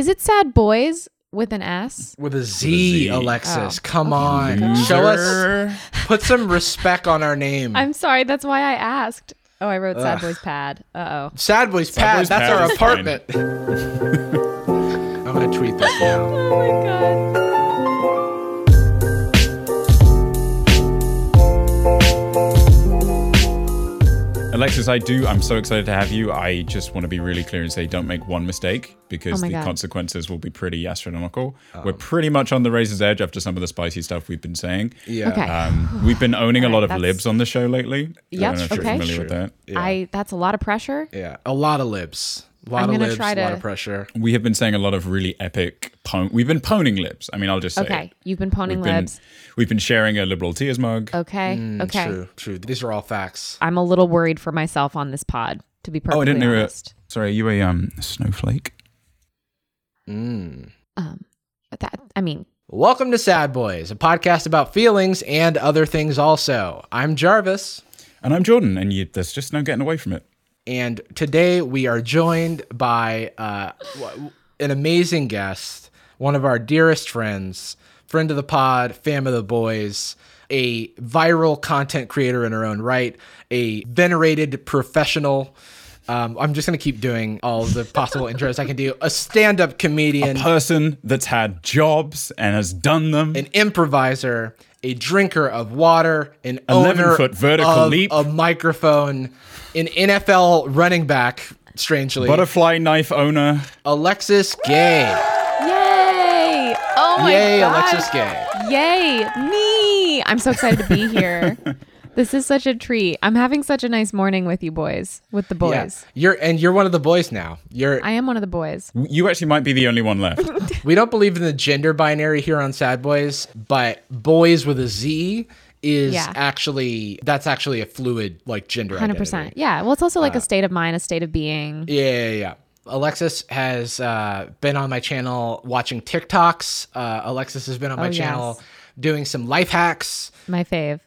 Is it Sad Boys with an S? With a Z, Alexis. Oh. Come on. God. Show us. Put some respect on our name. I'm sorry. That's why I asked. Oh, I wrote Sad Boys Pad. Uh-oh. Sad Boys Pad. That's our apartment. I'm going to tweet this now. Oh, my God. Alexis, I'm so excited to have you. I just want to be really clear and say don't make one mistake because the consequences will be pretty astronomical. We're pretty much on the razor's edge after some of the spicy stuff we've been saying. Yeah. Okay. We've been owning a lot of libs on the show lately. Yep. I don't know if you're familiar with that. Yeah. That's a lot of pressure. Yeah. A lot of libs. A lot of libs, a lot of pressure. We have been saying a lot of really epic... We've been poning libs. I mean, I'll just say it. You've been poning libs. We've been sharing a liberal tears mug. Okay. True. These are all facts. I'm a little worried for myself on this pod, to be perfectly honest. Sorry, are you a snowflake? Welcome to Sad Boys, a podcast about feelings and other things also. I'm Jarvis. And I'm Jordan, and there's just no getting away from it. And today we are joined by an amazing guest, one of our dearest friends, friend of the pod, fam of the boys, a viral content creator in her own right, a venerated professional. I'm just going to keep doing all the possible intros I can do. A stand-up comedian. A person that's had jobs and has done them. An improviser. A drinker of water, an 11-foot vertical leap, a microphone, an NFL running back, strangely, butterfly knife owner, Alexis Gay. Yay! Oh my Yay, God. Alexis Gay. Yay, me! I'm so excited to be here. This is such a treat. I'm having such a nice morning with you boys, with the boys. Yeah. You're one of the boys now. I am one of the boys. You actually might be the only one left. We don't believe in the gender binary here on Sad Boys, but boys with a Z is actually a fluid like gender 100%. Identity. Yeah. Well, it's also like a state of mind, a state of being. Yeah. Alexis has been on my channel watching TikToks. Alexis has been on my channel doing some life hacks. My fave.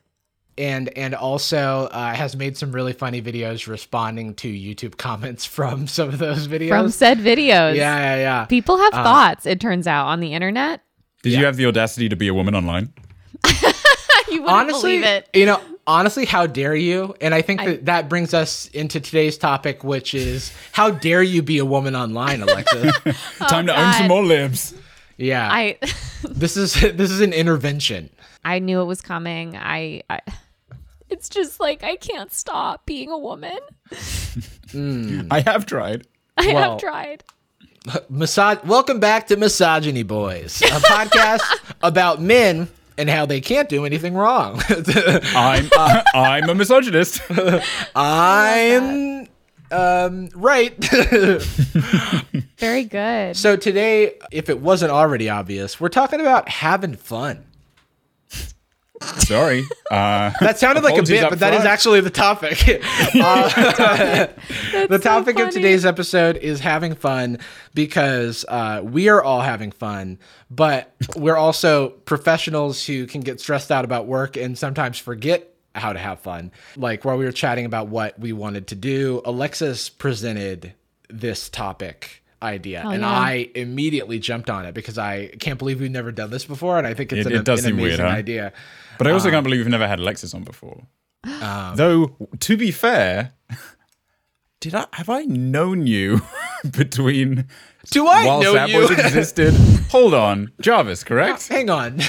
And also has made some really funny videos responding to YouTube comments from some of those videos. From said videos. Yeah. People have thoughts, it turns out, on the internet. Did you have the audacity to be a woman online? You wouldn't believe it. Honestly, how dare you? And I think that brings us into today's topic, which is how dare you be a woman online, Alexis? Time to own some more libs. Yeah. This is an intervention. I knew it was coming. It's just like I can't stop being a woman. I have tried. Welcome back to Misogyny Boys, a podcast about men and how they can't do anything wrong. I'm a misogynist. Right. Very good. So today, if it wasn't already obvious, we're talking about having fun. Sorry. That sounded like a bit, but that is actually the topic. The topic of today's episode is having fun because we are all having fun, but we're also professionals who can get stressed out about work and sometimes forget how to have fun. Like while we were chatting about what we wanted to do, Alexis presented this topic idea I immediately jumped on it because I can't believe we've never done this before, and I think it's an amazing weird, huh? idea. But I also can't believe we've never had Alexis on before. Though, to be fair, have I known you between... Do I know Sad Boys existed? Hold on. Jarvis, correct? Hang on.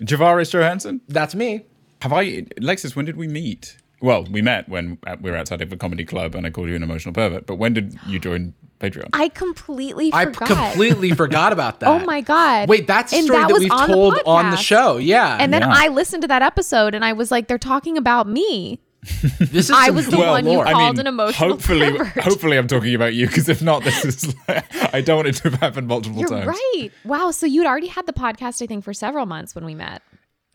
Javaris Johansson? That's me. Alexis, when did we meet? Well, we met when we were outside of a comedy club and I called you an emotional pervert, but when did you join Patreon? I completely forgot about that. Oh my God. Wait, that's a story that we've told on the show. Yeah. And then I listened to that episode and I was like, they're talking about me. This is I was the one you called an emotional pervert. Hopefully I'm talking about you, because if not, this is I don't want it to have happened multiple times. You're right. Wow. So you'd already had the podcast, I think, for several months when we met.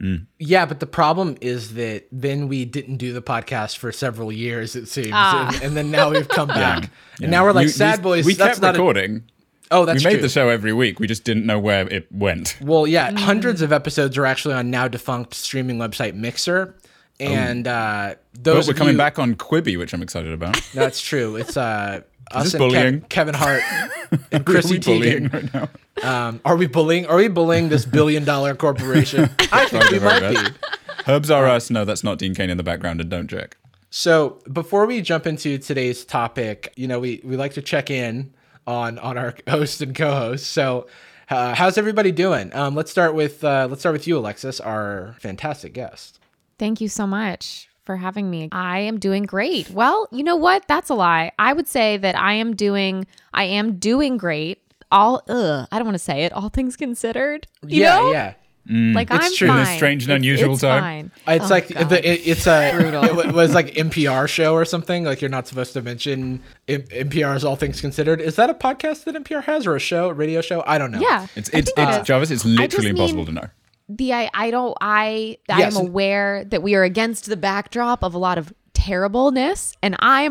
Mm. Yeah, but the problem is that then we didn't do the podcast for several years, it seems. And then now we've come back. Yeah. And now we're like Sad Boys. We kept recording. That's true. We made the show every week. We just didn't know where it went. Well, yeah, hundreds of episodes are actually on now defunct streaming website Mixer. And those we're coming back on Quibi, which I'm excited about. That's true. It's us and Kevin Hart and Chrissy Teigen right now. Are we bullying? Are we bullying this $1 billion corporation? I think we might be. Herbs are us. No, that's not Dean Cain in the background, and don't check. So before we jump into today's topic, you know, we like to check in on our host and co-host. So how's everybody doing? Let's start with you, Alexis, our fantastic guest. Thank you so much for having me. I am doing great. Well, you know what? That's a lie. I would say that I am doing great. I don't want to say it. All things considered. You know? Like it's I'm true. Fine. It's strange and unusual it's time. Fine. It's oh, like God. It's a brutal. It was like NPR show or something. Like you're not supposed to mention NPR's All Things Considered. Is that a podcast that NPR has or a show, a radio show? I don't know. Yeah, it's Jarvis. It's literally impossible to know. I'm aware that we are against the backdrop of a lot of terribleness, and I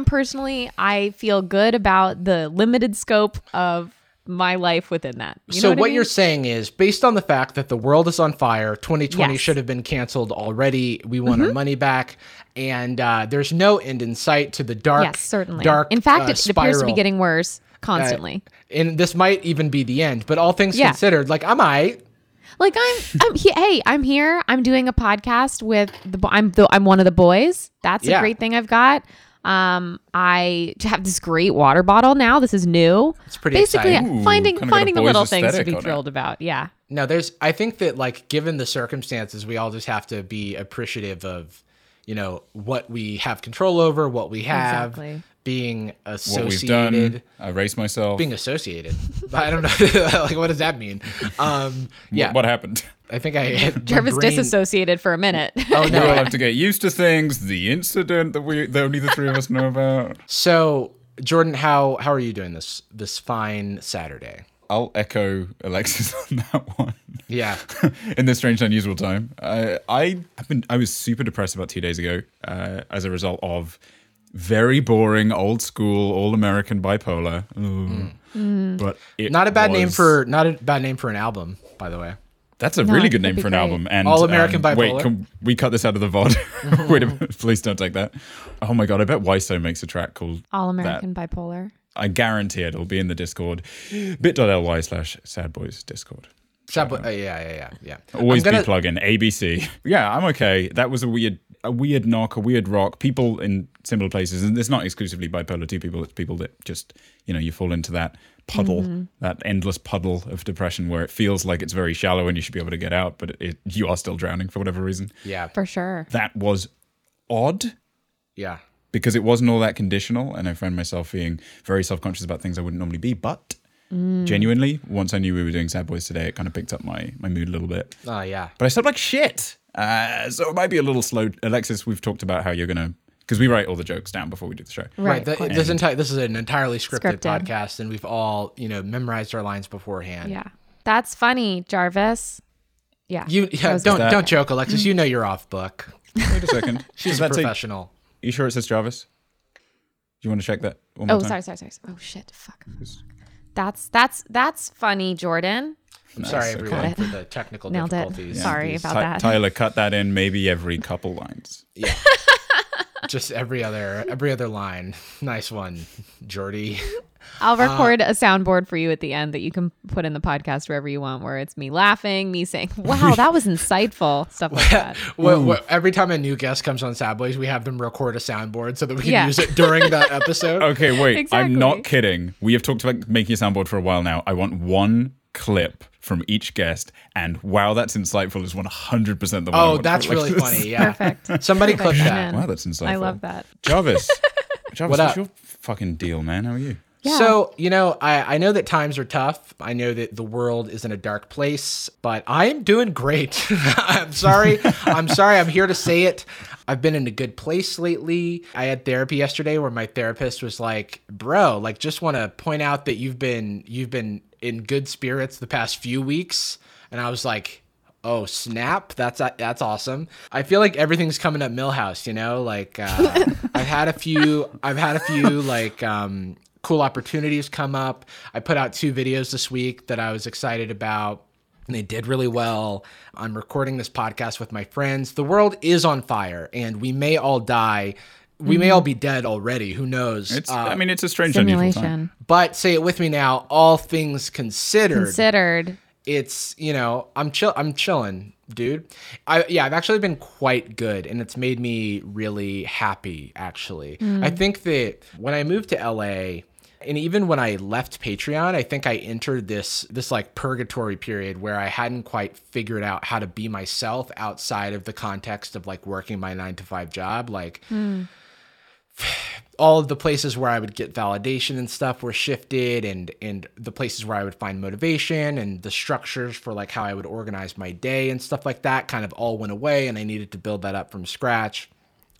feel good about the limited scope of my life within that. So what you're saying is, based on the fact that the world is on fire, 2020 should have been canceled already. We want our money back, and there's no end in sight to the dark. Yes, certainly. Dark. In fact, it appears to be getting worse constantly, and this might even be the end. But all things considered, like am I? Like I'm here. I'm doing a podcast with I'm one of the boys. That's a great thing I've got. I have this great water bottle now. This is new. It's pretty exciting. Ooh, finding the little things to be thrilled about. Yeah. No, I think that like given the circumstances, we all just have to be appreciative of, you know, what we have control over, what we have. Exactly. Being associated. What we've done, I raised myself. Being associated. I don't know. Like, what does that mean? What happened? I think Jarvis disassociated for a minute. Oh, no. We all have to get used to things. The incident that only the three of us know about. So, Jordan, how are you doing this fine Saturday? I'll echo Alexis on that one. Yeah. In this strange and unusual time. I was super depressed about 2 days ago as a result of very boring, old school, all American bipolar. But not a bad name for an album, by the way. That's a really good name for an album. And all American bipolar. Wait, can we cut this out of the VOD? Wait a minute, please don't take that. Oh my god, I bet Wiso makes a track called All American Bipolar. I guarantee it'll be in the Discord. bit.ly/sadboysdiscord. Yeah. Always be plugging ABC. Yeah, I'm okay. That was a weird knock, a weird rock. People in similar places, and it's not exclusively bipolar 2 people, it's people that just, you know, you fall into that puddle, that endless puddle of depression where it feels like it's very shallow and you should be able to get out, but you are still drowning for whatever reason. Yeah, for sure. That was odd. Yeah. Because it wasn't all that conditional, and I found myself being very self-conscious about things I wouldn't normally be, but genuinely, once I knew we were doing Sad Boys today, it kind of picked up my mood a little bit. Oh, yeah. But I slept like shit. So it might be a little slow. Alexis, we've talked about how you're going to, because we write all the jokes down before we do the show. Right. This is an entirely scripted podcast, and we've all, you know, memorized our lines beforehand. Yeah. That's funny, Jarvis. Yeah. Don't joke, Alexis. You know you're off book. Wait a second. She's a professional. You sure it says Jarvis? Do you want to check that one more time? Sorry. Oh, shit. Fuck. That's funny, Jordan. I'm sorry, everyone, for the technical difficulties. Yeah. Sorry about that. Tyler, cut that in. Maybe every couple lines. Yeah, just every other line. Nice one, Jordy. I'll record a soundboard for you at the end that you can put in the podcast wherever you want, where it's me laughing, me saying, wow, that was insightful, stuff like that. Every time a new guest comes on Sad Boys, we have them record a soundboard so that we can use it during that episode. Okay, wait, exactly. I'm not kidding. We have talked about making a soundboard for a while now. I want one clip from each guest, and wow, that's insightful is 100% the one. Oh, that's really funny, yeah. Perfect. Somebody clip that. Wow, that's insightful. I love that. Jarvis, what's your fucking deal, man? How are you? Yeah. So, you know, I know that times are tough. I know that the world is in a dark place, but I am doing great. I'm sorry. I'm here to say it. I've been in a good place lately. I had therapy yesterday where my therapist was like, bro, like just want to point out that you've been in good spirits the past few weeks. And I was like, oh, snap. That's awesome. I feel like everything's coming up Milhouse, you know, like I've had a few like, cool opportunities come up. I put out 2 videos this week that I was excited about. and they did really well. I'm recording this podcast with my friends. The world is on fire, and we may all die. We may all be dead already. Who knows? It's a strange simulation. Unusual time. But say it with me now. All things considered. It's, I'm chilling, dude. I've actually been quite good, and it's made me really happy, actually. Mm. I think that when I moved to LA, and even when I left Patreon, I think I entered this like purgatory period where I hadn't quite figured out how to be myself outside of the context of like working my 9-to-5 job. Like all of the places where I would get validation and stuff were shifted, and the places where I would find motivation and the structures for like how I would organize my day and stuff like that kind of all went away, and I needed to build that up from scratch.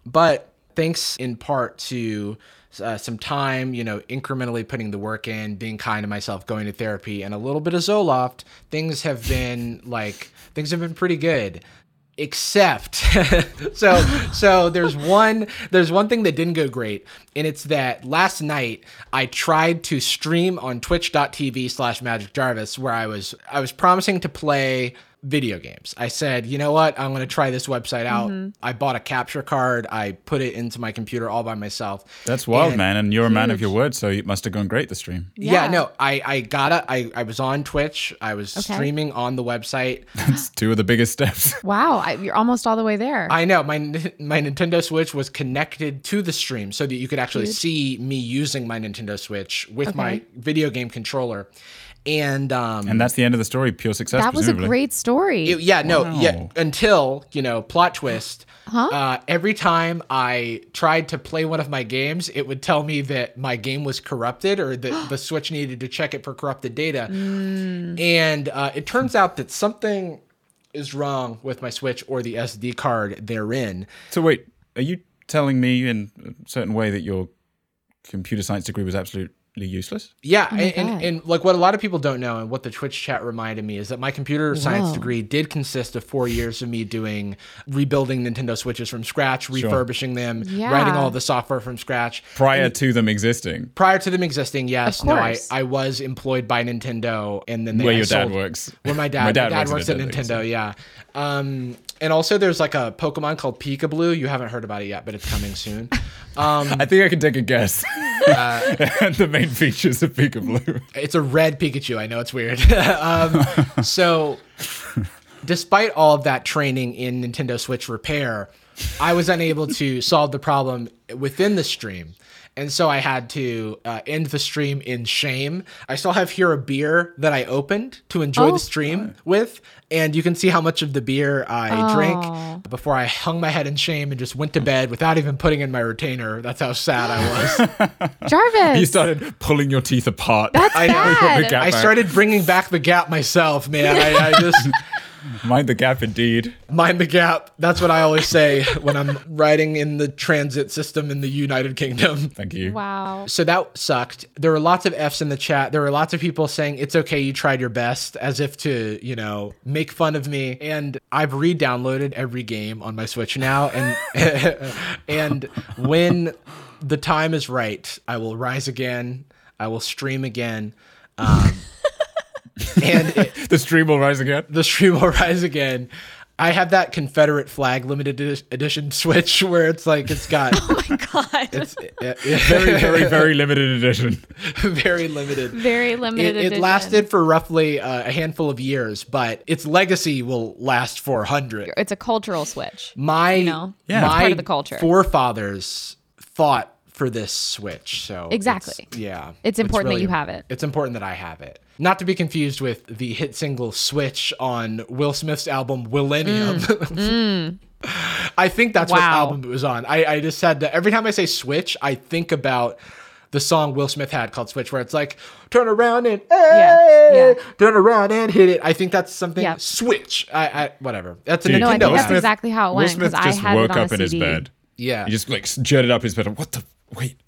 But thanks in part to some time, incrementally putting the work in, being kind to myself, going to therapy, and a little bit of Zoloft, things have been pretty good. Except, so there's one thing that didn't go great, and it's that last night I tried to stream on twitch.tv/MagicJarvis, where I was promising to play video games. I said, you know what? I'm going to try this website out. Mm-hmm. I bought a capture card. I put it into my computer all by myself. That's wild, man. And you're a man of your word, so it must have gone great, the stream. Yeah, no, I was on Twitch. I was streaming on the website. That's two of the biggest steps. Wow. You're almost all the way there. I know. My Nintendo Switch was connected to the stream so that you could actually see me using my Nintendo Switch with my video game controller. And that's the end of the story. Pure success. That was presumably a great story. Until plot twist. Huh? Every time I tried to play one of my games, it would tell me that my game was corrupted, or that the Switch needed to check it for corrupted data. Mm. And it turns out that something is wrong with my Switch or the SD card therein. So wait, are you telling me in a certain way that your computer science degree was absolute useless? Yeah. And like what a lot of people don't know, and what the Twitch chat reminded me, is that my computer science degree did consist of 4 years of me rebuilding Nintendo Switches from scratch, refurbishing them, writing all the software from scratch. Prior to them existing, yes. No, I was employed by Nintendo, and then dad works. Where my dad works at Nintendo, yeah. And also there's like a Pokemon called Peekablu. You haven't heard about it yet, but it's coming soon. I think I can take a guess. The main features of Peekablu. It's a red Pikachu. I know it's weird. So despite all of that training in Nintendo Switch repair, I was unable to solve the problem within the stream. And so I had to end the stream in shame. I still have here a beer that I opened to enjoy the stream with. And you can see how much of the beer I drank before I hung my head in shame and just went to bed without even putting in my retainer. That's how sad I was. Jarvis. You started pulling your teeth apart. That's bad. I started bringing back the gap myself, man. I just... Mind the gap, indeed. Mind the gap. That's what I always say when I'm riding in the transit system in the United Kingdom. Thank you. Wow. So that sucked. There were lots of Fs in the chat. There were lots of people saying, it's okay, you tried your best, as if to, make fun of me. And I've re-downloaded every game on my Switch now. And, and when the time is right, I will rise again. I will stream again. And the stream will rise again. The stream will rise again. I have that Confederate flag limited edition Switch where it's like it's got. Oh my god! It's very, very, very limited edition. Very limited. Very limited edition. It lasted for roughly a handful of years, but its legacy will last for 100. It's a cultural switch. My part of the culture. Forefathers fought for this Switch, so exactly. It's important that you have it. It's important that I have it. Not to be confused with the hit single Switch on Will Smith's album, Willennium. I think that's what album it was on. I just had to, every time I say Switch, I think about the song Will Smith had called Switch, where it's like, turn around and, turn around and hit it. I think that's something, Switch, whatever. That's an Nintendo. I think that's exactly how it went. Will Smith just woke up in his bed. Yeah. He just like jutted up his bed. Wait.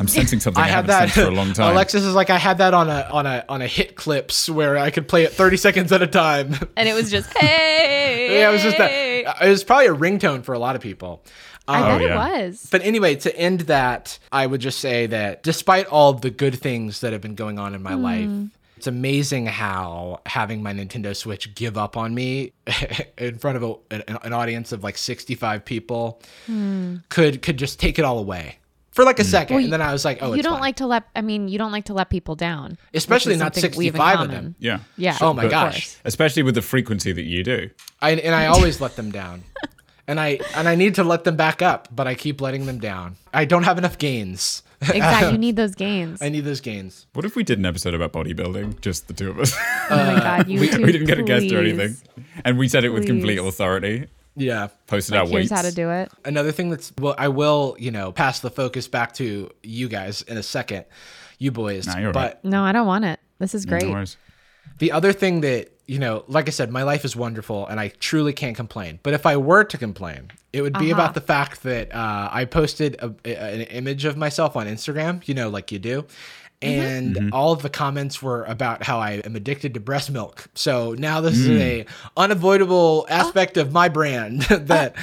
I'm sensing something I haven't sensed for a long time. Alexis is like, I had that on a hit clips where I could play it 30 seconds at a time. And it was just, hey. Yeah, it was just that. It was probably a ringtone for a lot of people. I bet it was. But anyway, to end that, I would just say that despite all the good things that have been going on in my life, It's amazing how having my Nintendo Switch give up on me in front of an audience of like 65 people could just take it all away for like a second. Well, and then I was like, oh, you don't fine. Like to let, I mean, you don't like to let people down, especially not 65 of them. Yeah. Yeah. Oh my gosh. Especially with the frequency that you do. I always let them down. And I need to let them back up, but I keep letting them down. I don't have enough gains. Exactly. You need those gains. I need those gains. What if we did an episode about bodybuilding, just the two of us? Oh my God, you two, we didn't get a guest or anything. And we said it with complete authority. Yeah. Posted our weights. Here's how to do it. Another thing that's, well, I will, pass the focus back to you guys in a second, you boys. Nah, you're right. No, I don't want it. This is great. No worries. The other thing that, like I said, my life is wonderful and I truly can't complain. But if I were to complain, it would be about the fact that I posted an image of myself on Instagram, like you do. And all of the comments were about how I am addicted to breast milk. So now this is a unavoidable aspect of my brand that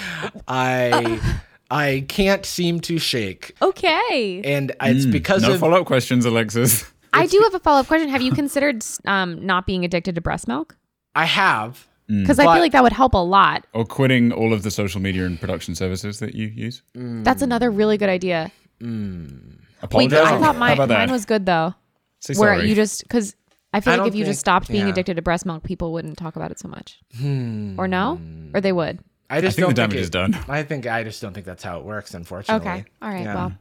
I can't seem to shake. Okay. And it's because of... No follow-up questions, Alexis. I do have a follow-up question. Have you considered not being addicted to breast milk? I have. Because I feel like that would help a lot. Or quitting all of the social media and production services that you use. That's another really good idea. Apologize. Wait, I thought mine was good, though. Say sorry. Where you just... Because I feel like if you just stopped being addicted to breast milk, people wouldn't talk about it so much. Or no? Or they would? I think the damage is done. I just don't think that's how it works, unfortunately. Okay. All right. Yeah. Well,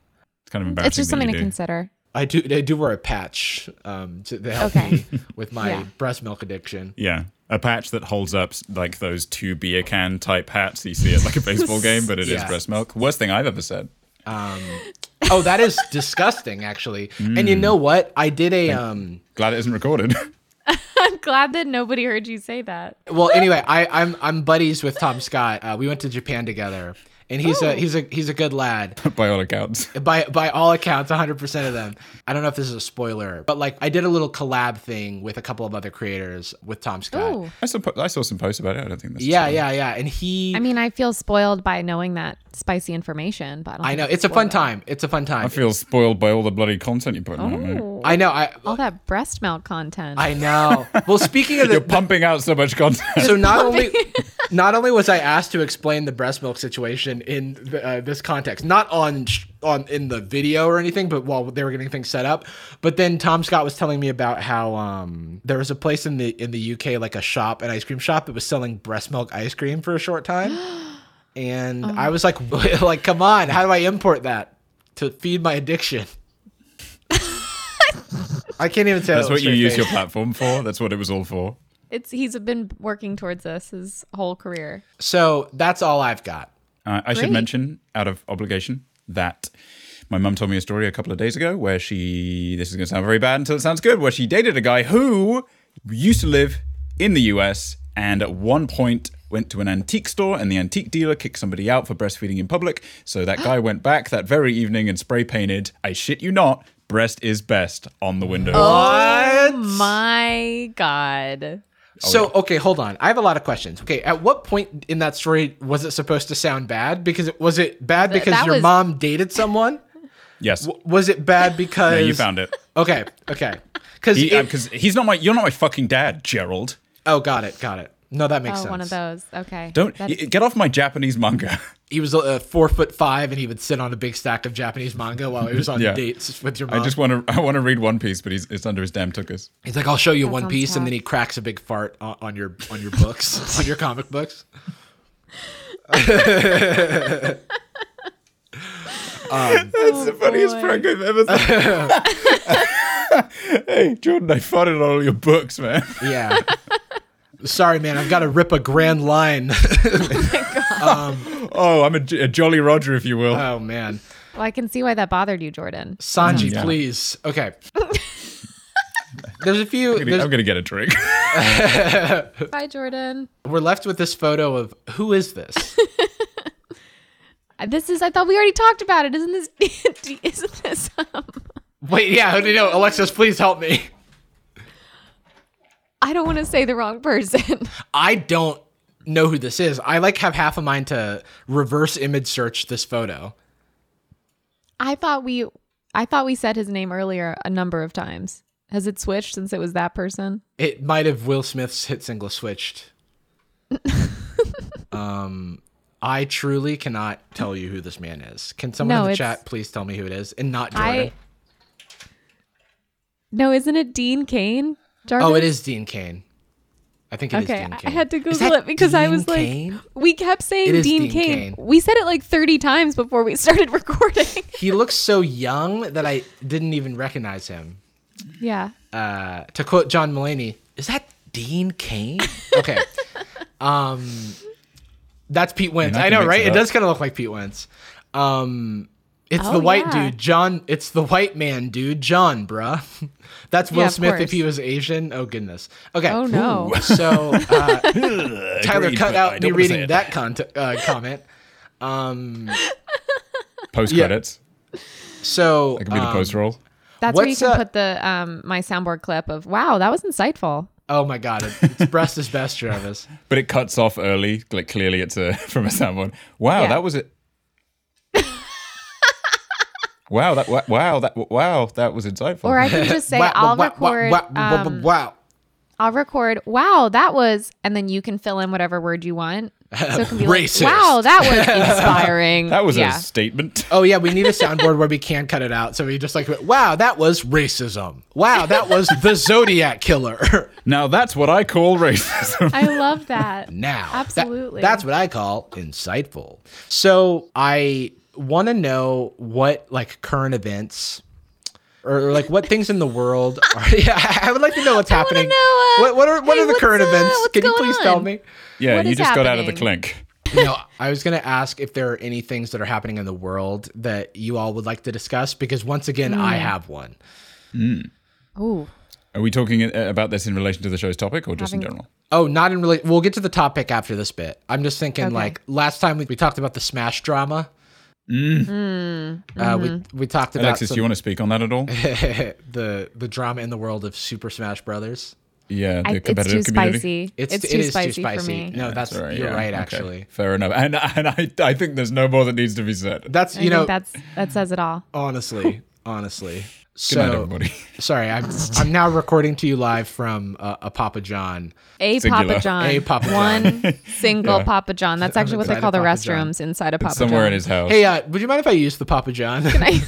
it's kind of embarrassing. It's just something to consider. I do wear a patch to help me with my breast milk addiction. Yeah, a patch that holds up like those two beer can type hats that you see at like a baseball game, but it is breast milk. Worst thing I've ever said. Oh, that is disgusting, actually. And you know what? I did a... glad it isn't recorded. I'm glad that nobody heard you say that. Well, anyway, I'm buddies with Tom Scott. We went to Japan together. And he's a good lad. By all accounts. By all accounts, 100% of them. I don't know if this is a spoiler, but like I did a little collab thing with a couple of other creators with Tom Scott. Ooh. I saw some posts about it. I don't think that's yeah. And he. I mean, I feel spoiled by knowing that spicy information, but I know it's a fun time. It's a fun time. I feel spoiled by all the bloody content you put on me. I know. All that breast milk content. I know. Well, speaking of you're pumping out so much content. So not only was I asked to explain the breast milk situation in this context, not on in the video or anything, but while they were getting things set up. But then Tom Scott was telling me about how there was a place in the UK, like a shop, an ice cream shop, that was selling breast milk ice cream for a short time. And I was like, come on, how do I import that to feed my addiction? I can't even tell. That's what you use your platform for. That's what it was all for. He's been working towards this his whole career. So that's all I've got. I should mention, out of obligation, that my mum told me a story a couple of days ago where she, this is going to sound very bad until it sounds good, where she dated a guy who used to live in the US and at one point went to an antique store and the antique dealer kicked somebody out for breastfeeding in public. So that guy went back that very evening and spray painted, I shit you not, breast is best on the window. What? Oh my God. Oh, so, okay, hold on. I have a lot of questions. Okay, at what point in that story was it supposed to sound bad? Because was it bad because your mom dated someone? Yes. Was it bad because... No, you found it. Okay. Because you're not my fucking dad, Gerald. Oh, got it. No, that makes sense. One of those. Okay. Get off my Japanese manga. He was 4'5" and he would sit on a big stack of Japanese manga while he was on dates with your mom. I want to read One Piece, but it's under his damn tuchus. He's like, I'll show you One Piece, and then he cracks a big fart on your books, on your comic books. That's the funniest prank I've ever seen. Hey, Jordan, I farted on all your books, man. Yeah. Sorry, man, I've got to rip a grand line. I'm a Jolly Roger, if you will. Oh, man. Well, I can see why that bothered you, Jordan. Sanji, please. Okay. There's a few... I'm going to get a drink. Bye, Jordan. We're left with this photo of, who is this? I thought we already talked about it. Isn't this... Wait, yeah, how do you know? Alexis, please help me. I don't want to say the wrong person. I don't know who this is. I have half a mind to reverse image search this photo. I thought we said his name earlier a number of times. Has it switched since it was that person? It might have. Will Smith's hit single switched. I truly cannot tell you who this man is. Can someone in the chat please tell me who it is? And not Jordan. No, isn't it Dean Cain? Jarvis? Oh, it is Dean Cain. I think it is Dean Cain. I had to Google it because Dean I was like, Cain? We kept saying Dean Cain. We said it like 30 times before we started recording. He looks so young that I didn't even recognize him. Yeah. To quote John Mulaney, is that Dean Cain? Okay. That's Pete Wentz. I know, right? It does kind of look like Pete Wentz. It's the white dude, John. It's the white man, dude, John, bruh. That's Will Smith if he was Asian. Oh, goodness. Okay. Oh, no. Ooh. So, Tyler, cut out me reading that comment. Post credits. Yeah. So, that could be the post roll. That's where you can put the my soundboard clip of, wow, that was insightful. Oh my God! It's breast is best, Jarvis. But it cuts off early. Like clearly, it's from a soundboard. Wow, yeah. That was it. Wow, that was insightful. Or I can just say, I'll record. Wow, that was, and then you can fill in whatever word you want. So it can be racist. Like, wow, that was inspiring. That was a statement. Oh yeah, we need a soundboard where we can cut it out. So we just like, wow, that was racism. Wow, that was the Zodiac Killer. Now that's what I call racism. I love that. Now, absolutely, that's what I call insightful. So I want to know what like current events. Or like what things in the world are, I would like to know what's happening. Know, what are the current events? Can you please tell me? Yeah, you just got out of the clink. I was going to ask if there are any things that are happening in the world that you all would like to discuss, because once again, I have one. Mm. Ooh. Are we talking about this in relation to the show's topic or just in general? Oh, not in relation. We'll get to the topic after this bit. I'm just thinking like last time we talked about the Smash drama. We talked about Alexis, do you want to speak on that at all? the drama in the world of Super Smash Brothers. Yeah, the competitive it's too community. Spicy. It is too spicy for me. No, that's right, you're right. Okay. Actually, fair enough. And I think there's no more that needs to be said. That's that says it all. Honestly. So, good night, everybody. Sorry, I'm now recording to you live from a Papa John. One single Papa John. That's actually what they call the Papa restrooms John. Inside a Papa John. Somewhere in his house. Hey, would you mind if I use the Papa John? Can I?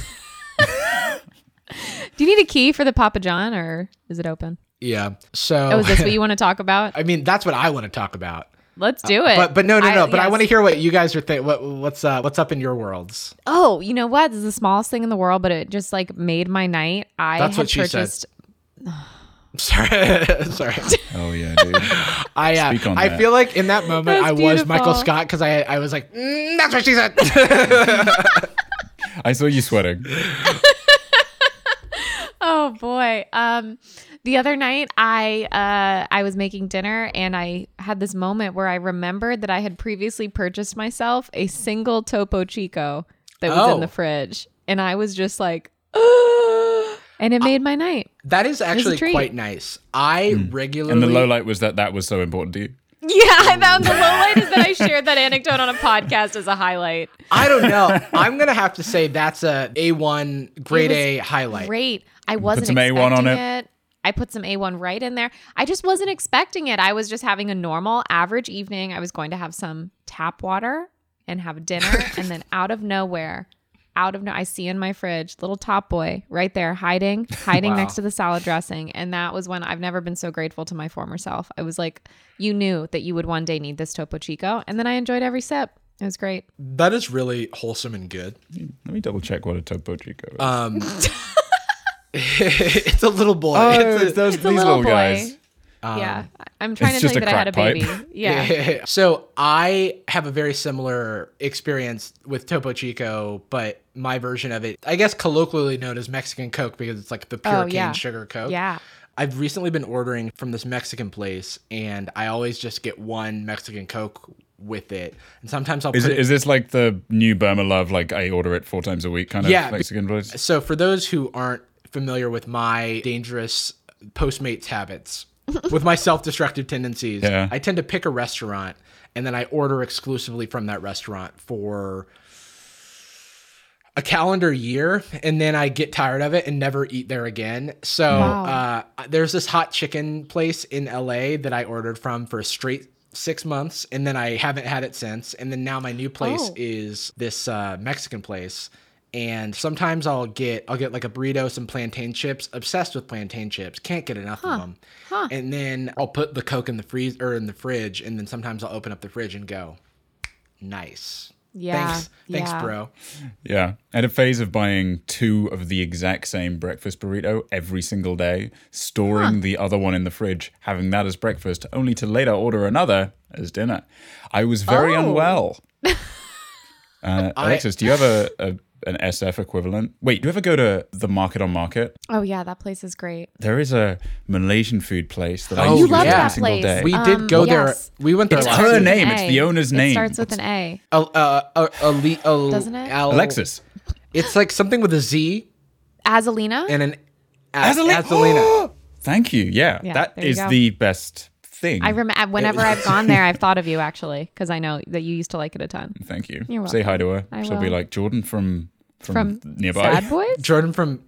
Do you need a key for the Papa John, or is it open? Yeah. So. Oh, is this what you want to talk about? I mean, that's what I want to talk about. Let's do it. But no. But yes. I want to hear what you guys are thinking. What's up in your worlds? Oh, you know what? This is the smallest thing in the world, but it just like made my night. That's what she said. Sorry. Oh yeah, dude. I feel like in that moment I was Michael Scott because I was like, that's what she said. I saw you sweating. Oh boy. The other night I was making dinner and I had this moment where I remembered that I had previously purchased myself a single Topo Chico that was in the fridge. And I was just like, oh, and it made my night. That is actually quite nice. I regularly. And the low light was that was so important to you. Yeah, I found the low light is that I shared that anecdote on a podcast as a highlight. I don't know. I'm going to have to say that's a A1 grade A highlight. Great. I wasn't expecting it. Put some A1 on it. I put some A1 right in there. I just wasn't expecting it. I was just having a normal average evening. I was going to have some tap water and have dinner. And then out of nowhere, I see in my fridge, little Top Boy right there hiding next to the salad dressing. And that was when I've never been so grateful to my former self. I was like, you knew that you would one day need this Topo Chico. And then I enjoyed every sip. It was great. That is really wholesome and good. Let me double check what a Topo Chico is. It's a little boy. Oh, it's these little guys. I'm trying to tell you that I had a baby. Yeah. So I have a very similar experience with Topo Chico, but my version of it, I guess colloquially known as Mexican Coke because it's like the pure cane sugar Coke. Yeah. I've recently been ordering from this Mexican place and I always just get one Mexican Coke with it. And sometimes I'll Is this like the new Burma Love, like I order it 4 times a week kind of Mexican place? So for those who aren't familiar with my dangerous Postmates habits, with my self-destructive tendencies, I tend to pick a restaurant and then I order exclusively from that restaurant for a calendar year, and then I get tired of it and never eat there again. So there's this hot chicken place in LA that I ordered from for a straight 6 months, and then I haven't had it since. And then now my new place is this Mexican place. And sometimes I'll get like a burrito, some plantain chips, obsessed with plantain chips, can't get enough of them. And then I'll put the Coke in the freezer or in the fridge, and then sometimes I'll open up the fridge and go, nice. Yeah. Thanks, bro. Yeah. I had a phase of buying two of the exact same breakfast burrito every single day, storing the other one in the fridge, having that as breakfast, only to later order another as dinner. I was very unwell. Alexis, do you have an SF equivalent? Wait, do you ever go to the Market on Market? Oh yeah, that place is great. There is a Malaysian food place that I use every single day. We did go there. We went there. It's her name. It's the owner's name. It starts with an A. Doesn't it? Alexis. It's like something with a Z. Azalina? And an Azalina. Thank you. Yeah, that is the best thing. I remember whenever I've gone there, I've thought of you actually, because I know that you used to like it a ton. Thank you. You're welcome. Say hi to her. She'll be like Jordan from nearby. Bad Boys. Jordan from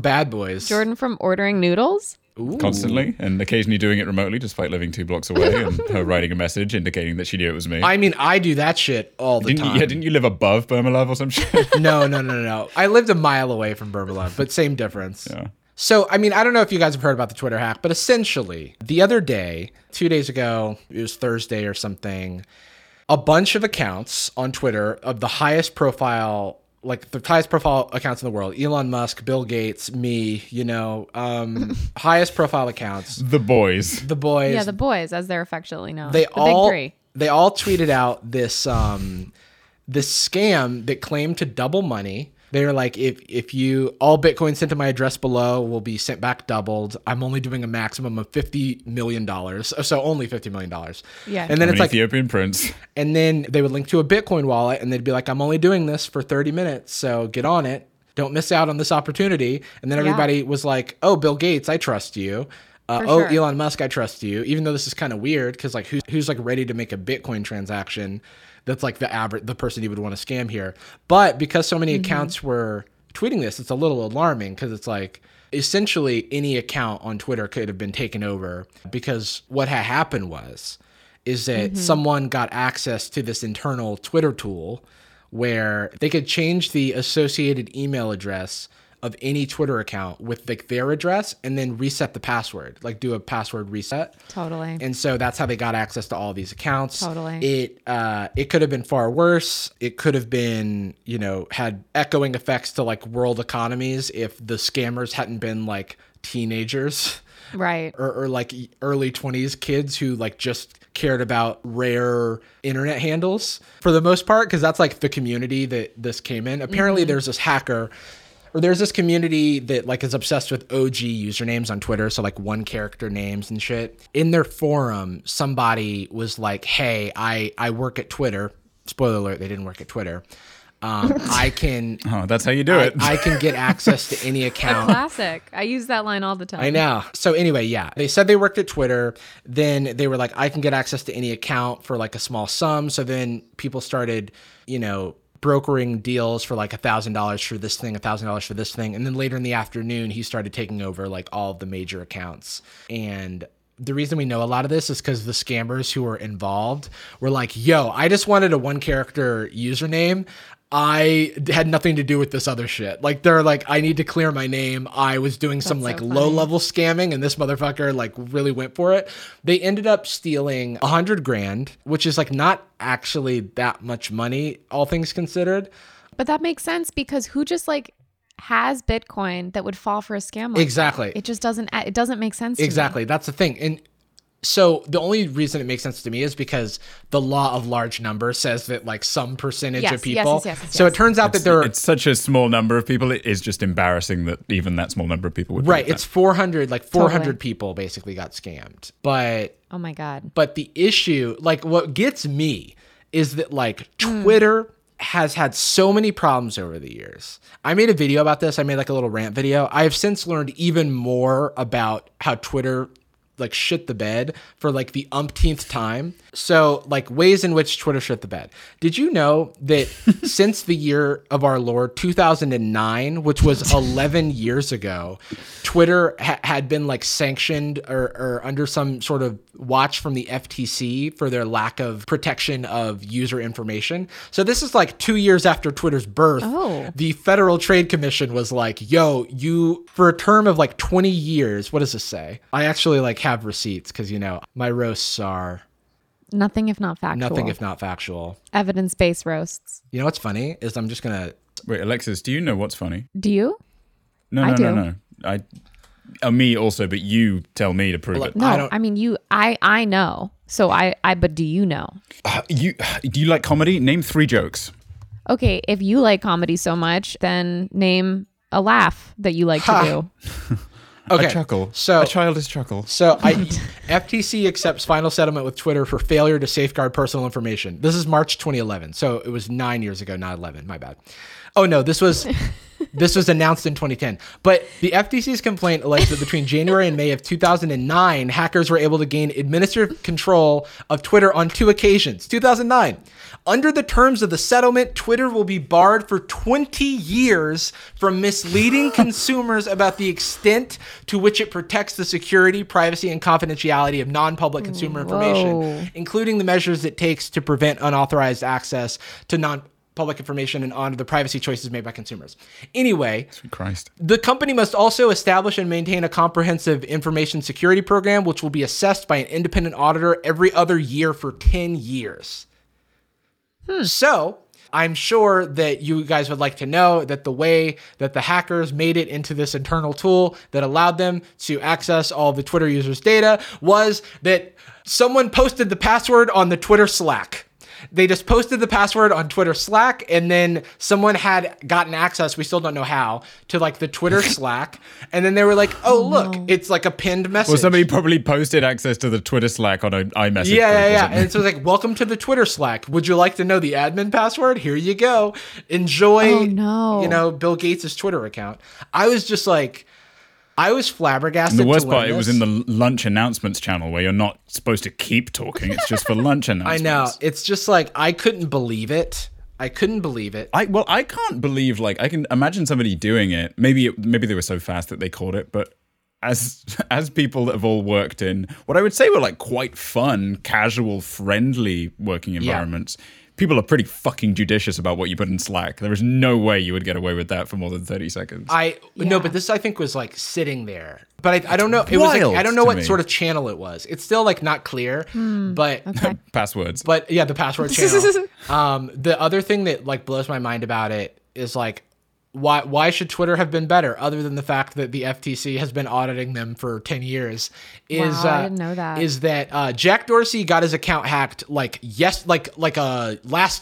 Bad Boys. Jordan from ordering noodles. Ooh. Constantly, and occasionally doing it remotely despite living 2 blocks away, and her writing a message indicating that she knew it was me. I mean, I do that shit all the time. Didn't you live above Burmalove or some shit? No. I lived a mile away from Burmalove, but same difference. Yeah. So, I mean, I don't know if you guys have heard about the Twitter hack, but essentially, the other day, 2 days ago, it was Thursday or something, a bunch of accounts on Twitter of the highest profile accounts in the world, Elon Musk, Bill Gates, me, highest profile accounts. The boys. Yeah, the boys, as they're affectionately known. Big three. They all tweeted out this scam that claimed to double money. They were like, if you all Bitcoin sent to my address below will be sent back doubled. I'm only doing a maximum of $50 million, so only $50 million. Yeah, and then it's like Ethiopian prince. And then they would link to a Bitcoin wallet, and they'd be like, I'm only doing this for 30 minutes, so get on it. Don't miss out on this opportunity. And then everybody was like, oh, Bill Gates, I trust you. Elon Musk, I trust you. Even though this is kind of weird, because like who's like ready to make a Bitcoin transaction? That's like the person you would want to scam here. But because so many accounts were tweeting this, it's a little alarming, because it's like essentially any account on Twitter could have been taken over, because what had happened is that someone got access to this internal Twitter tool where they could change the associated email address of any Twitter account with like their address, and then reset the password, like do a password reset. Totally. And so that's how they got access to all these accounts. Totally. It could have been far worse. It could have been, had echoing effects to like world economies if the scammers hadn't been like teenagers. Right. Or like early 20s kids who like just cared about rare internet handles for the most part, because that's like the community that this came in. Apparently there's this hacker... Or there's this community that like is obsessed with OG usernames on Twitter, so like one character names and shit. In their forum, somebody was like, hey, I work at Twitter. Spoiler alert, they didn't work at Twitter. I can... Oh, that's how you do it. I can get access to any account. Classic. I use that line all the time. I know. So anyway, yeah. They said they worked at Twitter. Then they were like, I can get access to any account for like a small sum. So then people started, brokering deals for like $1,000 for this thing, $1,000 for this thing. And then later in the afternoon, he started taking over like all of the major accounts. And the reason we know a lot of this is because the scammers who were involved were like, yo, I just wanted a one character username. I had nothing to do with this other shit. Like they're like, I need to clear my name. I was doing some like low level scamming, and this motherfucker like really went for it. They ended up stealing $100,000, which is like not actually that much money, all things considered. But that makes sense, because who just like has Bitcoin that would fall for a scam? Like exactly. That? It just doesn't make sense. Exactly. To me. That's the thing. And so the only reason it makes sense to me is because the law of large numbers says that like some percentage of people. Yes. So it turns out that it's such a small number of people. It is just embarrassing that even that small number of people would. Right. It's 400 people basically got scammed. But oh my God. But the issue, like what gets me is that like Twitter has had so many problems over the years. I made a video about this. I made like a little rant video. I have since learned even more about how Twitter like shit the bed for like the umpteenth time. So like ways in which Twitter shit the bed. Did you know that since the year of our Lord 2009, which was 11 years ago, Twitter had been like sanctioned or under some sort of watch from the FTC for their lack of protection of user information. So this is like 2 years after Twitter's birth. Oh. The Federal Trade Commission was like, yo, you for a term of like 20 years, what does this say? I actually like have receipts because, you know, my roasts are... Nothing if not factual. Nothing if not factual. Evidence-based roasts. You know what's funny is I'm just going to... Wait, Alexis, do you know what's funny? Do you? No. Me also, but you tell me to prove it. No, I know. So but do you know? Do you like comedy? Name three jokes. Okay, if you like comedy so much, then name a laugh that you like to do. Okay. A chuckle. So, a childish chuckle. So FTC accepts final settlement with Twitter for failure to safeguard personal information. This is March 2011. So it was 9 years ago, not 11. My bad. Oh, no, this was announced in 2010. But the FTC's complaint alleged that between January and May of 2009, hackers were able to gain administrative control of Twitter on two occasions. 2009. Under the terms of the settlement, Twitter will be barred for 20 years from misleading consumers about the extent to which it protects the security, privacy, and confidentiality of non-public consumer information, including the measures it takes to prevent unauthorized access to non-public information and honor the privacy choices made by consumers. Anyway, the company must also establish and maintain a comprehensive information security program, which will be assessed by an independent auditor every other year for 10 years. So I'm sure that you guys would like to know that the way that the hackers made it into this internal tool that allowed them to access all the Twitter users' data was that someone posted the password on the Twitter Slack. They just posted the password on Twitter Slack, and then someone had gotten access, we still don't know how, to like the Twitter Slack. And then they were like, oh, look, it's like a pinned message. Well, somebody probably posted access to the Twitter Slack on an iMessage. Yeah. And so it's like, welcome to the Twitter Slack. Would you like to know the admin password? Here you go. Enjoy, Bill Gates' Twitter account. I was just like... I was flabbergasted. And the worst part, it was in the lunch announcements channel where you're not supposed to keep talking. It's just for lunch announcements. I know. It's just like, I couldn't believe it. I can't believe, like, I can imagine somebody doing it. Maybe they were so fast that they caught it. But as people that have all worked in what I would say were like quite fun, casual, friendly working environments, people are pretty fucking judicious about what you put in Slack. There is no way you would get away with that for more than 30 seconds. No, but this I think was like sitting there. But I don't know. It was like, I don't know what sort of channel it was. It's still like not clear, but okay. Passwords. But yeah, the password channel. The other thing that like blows my mind about it is like, why should Twitter have been better other than the fact that the FTC has been auditing them for 10 years I didn't know that. Is that Jack Dorsey got his account hacked last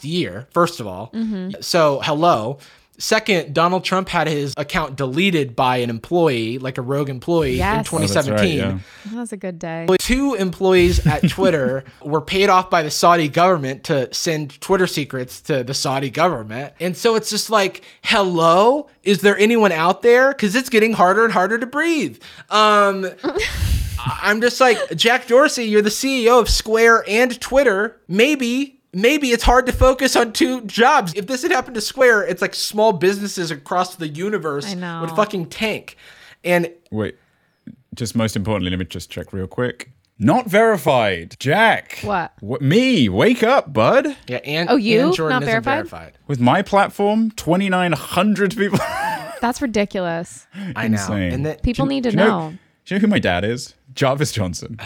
year, first of all. Mm-hmm. So hello. Second, Donald Trump had his account deleted by an employee, like a rogue employee in 2017. That's right, yeah. That was a good day. Two employees at Twitter were paid off by the Saudi government to send Twitter secrets to the Saudi government. And so it's just like, hello, is there anyone out there? Because it's getting harder and harder to breathe. I'm just like, Jack Dorsey, you're the CEO of Square and Twitter. Maybe it's hard to focus on two jobs. If this had happened to Square, it's like small businesses across the universe would fucking tank. And wait, just most importantly, let me just check real quick. Not verified. Jack. What? Me. Wake up, bud. Yeah, and you? And Jordan not verified? Verified. With my platform, 2,900 people. That's ridiculous. I know. Insane. And that, people need to know. Do you know who my dad is? Jarvis Johnson.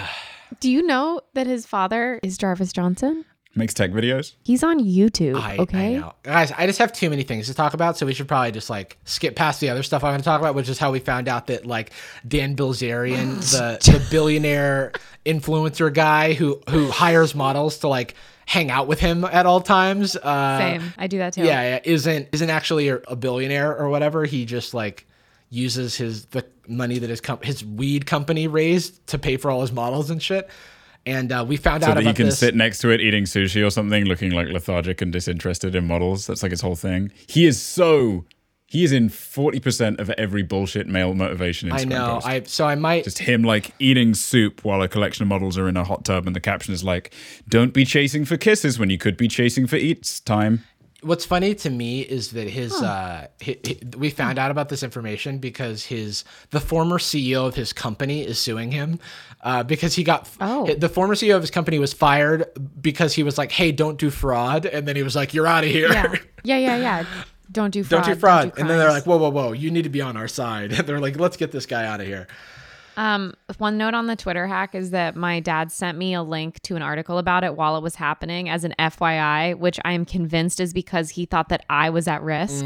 Do you know that his father is Jarvis Johnson? Makes tech videos. He's on YouTube. I know. Guys, I just have too many things to talk about, so we should probably just like skip past the other stuff I'm going to talk about, which is how we found out that like Dan Bilzerian, the billionaire influencer guy who hires models to like hang out with him at all times. Same. I do that too. Yeah, isn't actually a billionaire or whatever. He just like uses the money that his weed company raised to pay for all his models and shit. And we found out about this. So that you can sit next to it eating sushi or something, looking like lethargic and disinterested in models. That's like his whole thing. He is so He is in 40% of every bullshit male motivation Instagram post. I might... Just him, like, eating soup while a collection of models are in a hot tub, and the caption is like, don't be chasing for kisses when you could be chasing for eats time. What's funny to me is that we found out about this information because the former CEO of his company is suing him because he got, the former CEO of his company was fired because he was like, hey, don't do fraud. And then he was like, you're out of here. Yeah. Don't do fraud. And then they're like, whoa, you need to be on our side. And they're like, let's get this guy out of here. One note on the Twitter hack is that my dad sent me a link to an article about it while it was happening as an FYI, which I am convinced is because he thought that I was at risk.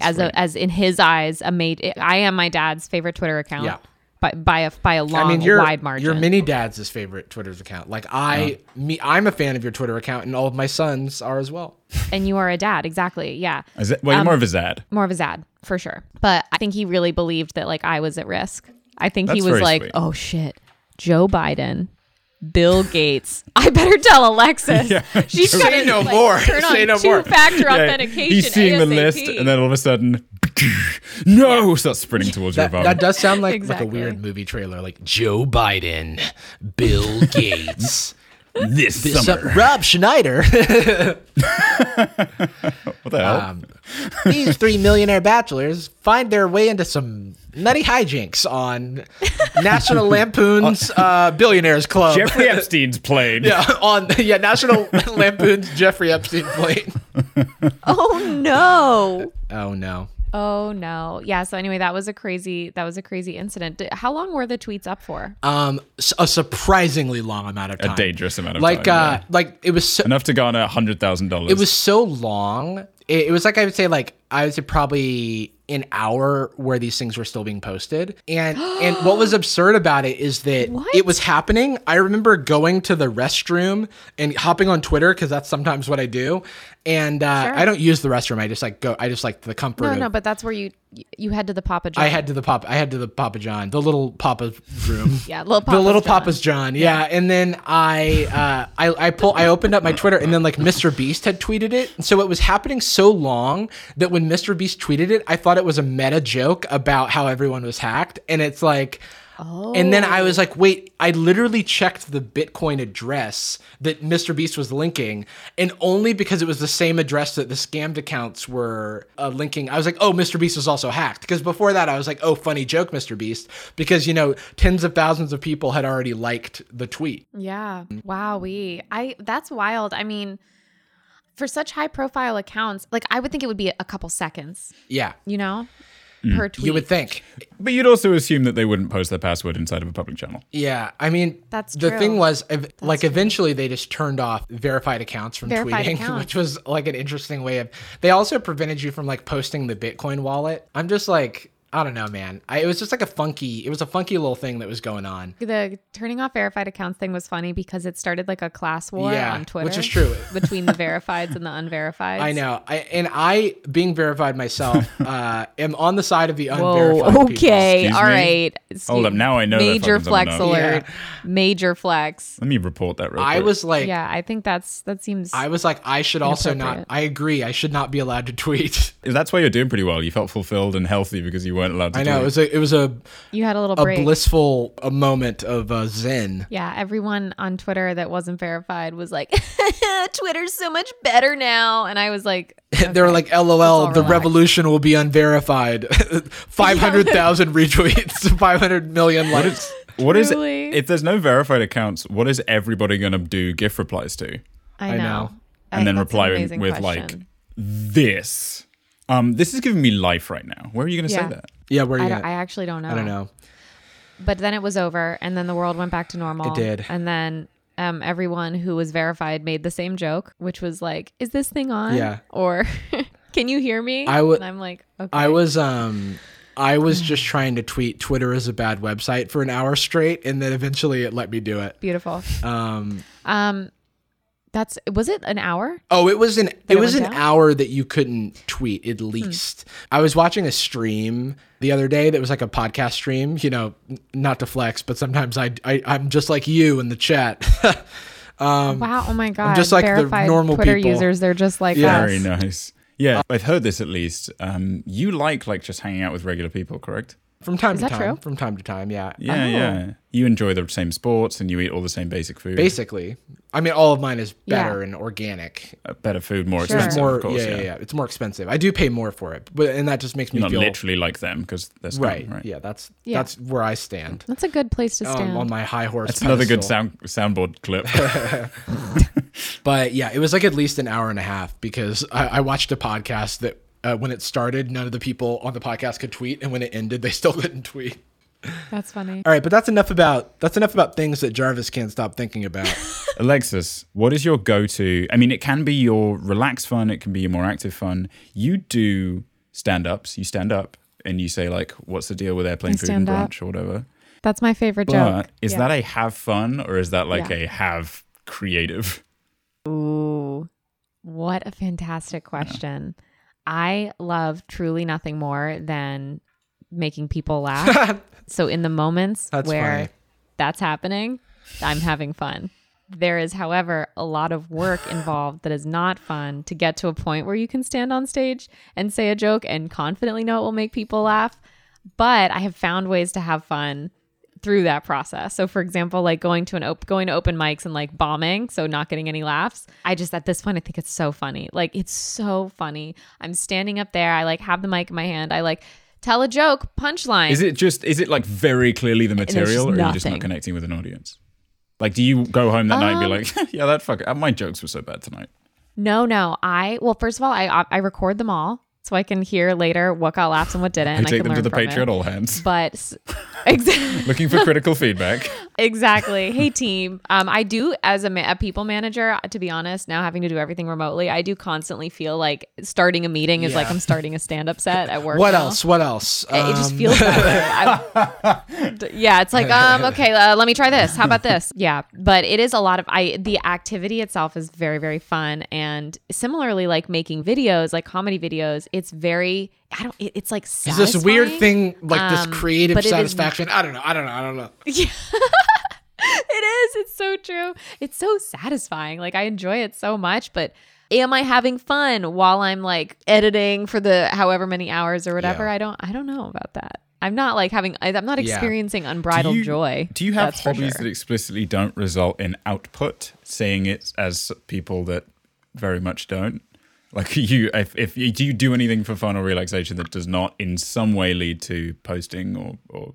As in his eyes, I am my dad's favorite Twitter account. Yeah. By a long, wide margin. Your mini dad's his favorite Twitter account. Like I'm a fan of your Twitter account, and all of my sons are as well. And you are a dad, exactly. Yeah. You're more of a zad. More of a zad, for sure. But I think he really believed that I was at risk. I think he was like, oh shit, Joe Biden, Bill Gates. I better tell Alexis. Yeah. She's going to say no more. Two-factor authentication. He's seeing the list, and then all of a sudden, starts sprinting towards your phone. That does sound like, exactly, like a weird movie trailer, like Joe Biden, Bill Gates, this summer, Rob Schneider. What the hell? These three millionaire bachelors find their way into some nutty hijinks on National Lampoon's Billionaires Club. Jeffrey Epstein's plane. National Lampoon's Jeffrey Epstein plane. Oh no. Yeah. So anyway, that was a crazy incident. How long were the tweets up for? A surprisingly long amount of time. A dangerous amount of time. It was enough to garner $100,000. It was so long. It was I would say probably an hour where these things were still being posted. And what was absurd about it is that it was happening. I remember going to the restroom and hopping on Twitter because that's sometimes what I do. And I don't use the restroom. I just go. I just the comfort. No, but that's where you head to the Papa John. I head to the Papa John, the little Papa's room. Papa's John. Yeah. And then I opened up my Twitter, and then Mr. Beast had tweeted it. And so it was happening so long that when Mr. Beast tweeted it, I thought it was a meta joke about how everyone was hacked. And it's like, and then I was like, wait, I literally checked the Bitcoin address that Mr. Beast was linking, and only because it was the same address that the scammed accounts were linking, I was like, oh, Mr. Beast was also hacked. Because before that, I was like, oh, funny joke, Mr. Beast, because, tens of thousands of people had already liked the tweet. Yeah. Wowee. That's wild. I mean, for such high-profile accounts, I would think it would be a couple seconds. Yeah. Per tweet. You would think. But you'd also assume that they wouldn't post their password inside of a public channel. Yeah. I mean, that's true. The thing was, eventually they just turned off verified accounts from tweeting, which was an interesting way of... They also prevented you from posting the Bitcoin wallet. I'm just I don't know, man. It was just it was a funky little thing that was going on. The turning off verified accounts thing was funny because it started a class war on Twitter. Which is true. Between the verifieds and the unverifieds. I know. I being verified myself, am on the side of the unverified people. Okay. All right. Hold up. Now I know. Major flex alert. Yeah. Major flex. Let me report that real quick. I was yeah, I think that seems. I was I should also not. I agree. I should not be allowed to tweet. That's why you're doing pretty well. You felt fulfilled and healthy because you weren't allowed to. I know. It was a you had a little break. Blissful moment of zen. Yeah, everyone on Twitter that wasn't verified was like, Twitter's so much better now, and I was like, okay, they were like, LOL, the revolution will be unverified. 500,000 retweets, 500 million likes. What is it? If there's no verified accounts, what is everybody gonna do? GIF replies to? I know. And then reply with this. This is giving me life right now. Where are you going to say that? Yeah, where are you I actually don't know. I don't know. But then it was over, and then the world went back to normal. It did. And then everyone who was verified made the same joke, which was is this thing on? Yeah. Or can you hear me? And I'm like, okay. I was just trying to tweet Twitter is a bad website for an hour straight, and then eventually it let me do it. Beautiful. Was it an hour? Oh, it was an hour that you couldn't tweet, at least. I was watching a stream the other day that was a podcast stream, not to flex, but sometimes I'm just like you in the chat. Wow, oh my God. I'm just like the normal Twitter people. Users, they're just like us. Very nice. Yeah, I've heard this at least. You like just hanging out with regular people, correct? From time to time. Is that true? From time to time, yeah. Yeah. You enjoy the same sports and you eat all the same basic food. Basically. I mean, all of mine is better and organic. Better food, more expensive, of course. Yeah. It's more expensive. I do pay more for it, but and that just makes me feel... Not literally like them, because that's... Right. That's where I stand. That's a good place to stand. On my high horse. That's another good soundboard clip. But yeah, it was like at least an hour and a half, because I watched a podcast that... when it started, none of the people on the podcast could tweet, and when it ended, they still couldn't tweet. That's funny. All right, but that's enough about things that Jarvis can't stop thinking about. Alexis, what is your go-to? I mean, it can be your relaxed fun, it can be your more active fun. You do stand-ups. You stand up and you say, like, what's the deal with airplane food and brunch or whatever? That's my favorite joke. Is that a have fun, or is that like a have creative? Ooh, what a fantastic question. Yeah. I love truly nothing more than making people laugh. So in the moments that's happening, I'm having fun. There is, however, a lot of work involved that is not fun to get to a point where you can stand on stage and say a joke and confidently know it will make people laugh. But I have found ways to have fun through that process. So for example, like going to open mics and like bombing, so not getting any laughs. I just, at this point, I think it's so funny. Like, it's so funny. I'm standing up there. I like have the mic in my hand. I like tell a joke, punchline. Is it like very clearly the material, or are you just not connecting with an audience? Like, do you go home that night and be like, yeah, that fucker, my jokes were so bad tonight? No. Well, first of all, I record them all, so I can hear later what got laughs and what didn't. And I take them to the Patreon all hands. But looking for critical feedback. Exactly. Hey team. I do, as a people manager, to be honest, now having to do everything remotely, I do constantly feel like starting a meeting is like I'm starting a stand-up set at work. What else? It just feels that way. Yeah, it's like, okay, let me try this. How about this? Yeah, but it is a lot of... the activity itself is very, very fun. And similarly, like making videos, like comedy videos, it's very... it's like satisfying. It's this weird thing, like this creative satisfaction. I don't know. Yeah. It is. It's so true. It's so satisfying. Like, I enjoy it so much, but am I having fun while I'm like editing for the however many hours or whatever? Yeah. I don't know about that. I'm not experiencing unbridled joy. Do you have hobbies that explicitly don't result in output, saying it as people that very much don't? Like, if do you do anything for fun or relaxation that does not in some way lead to posting or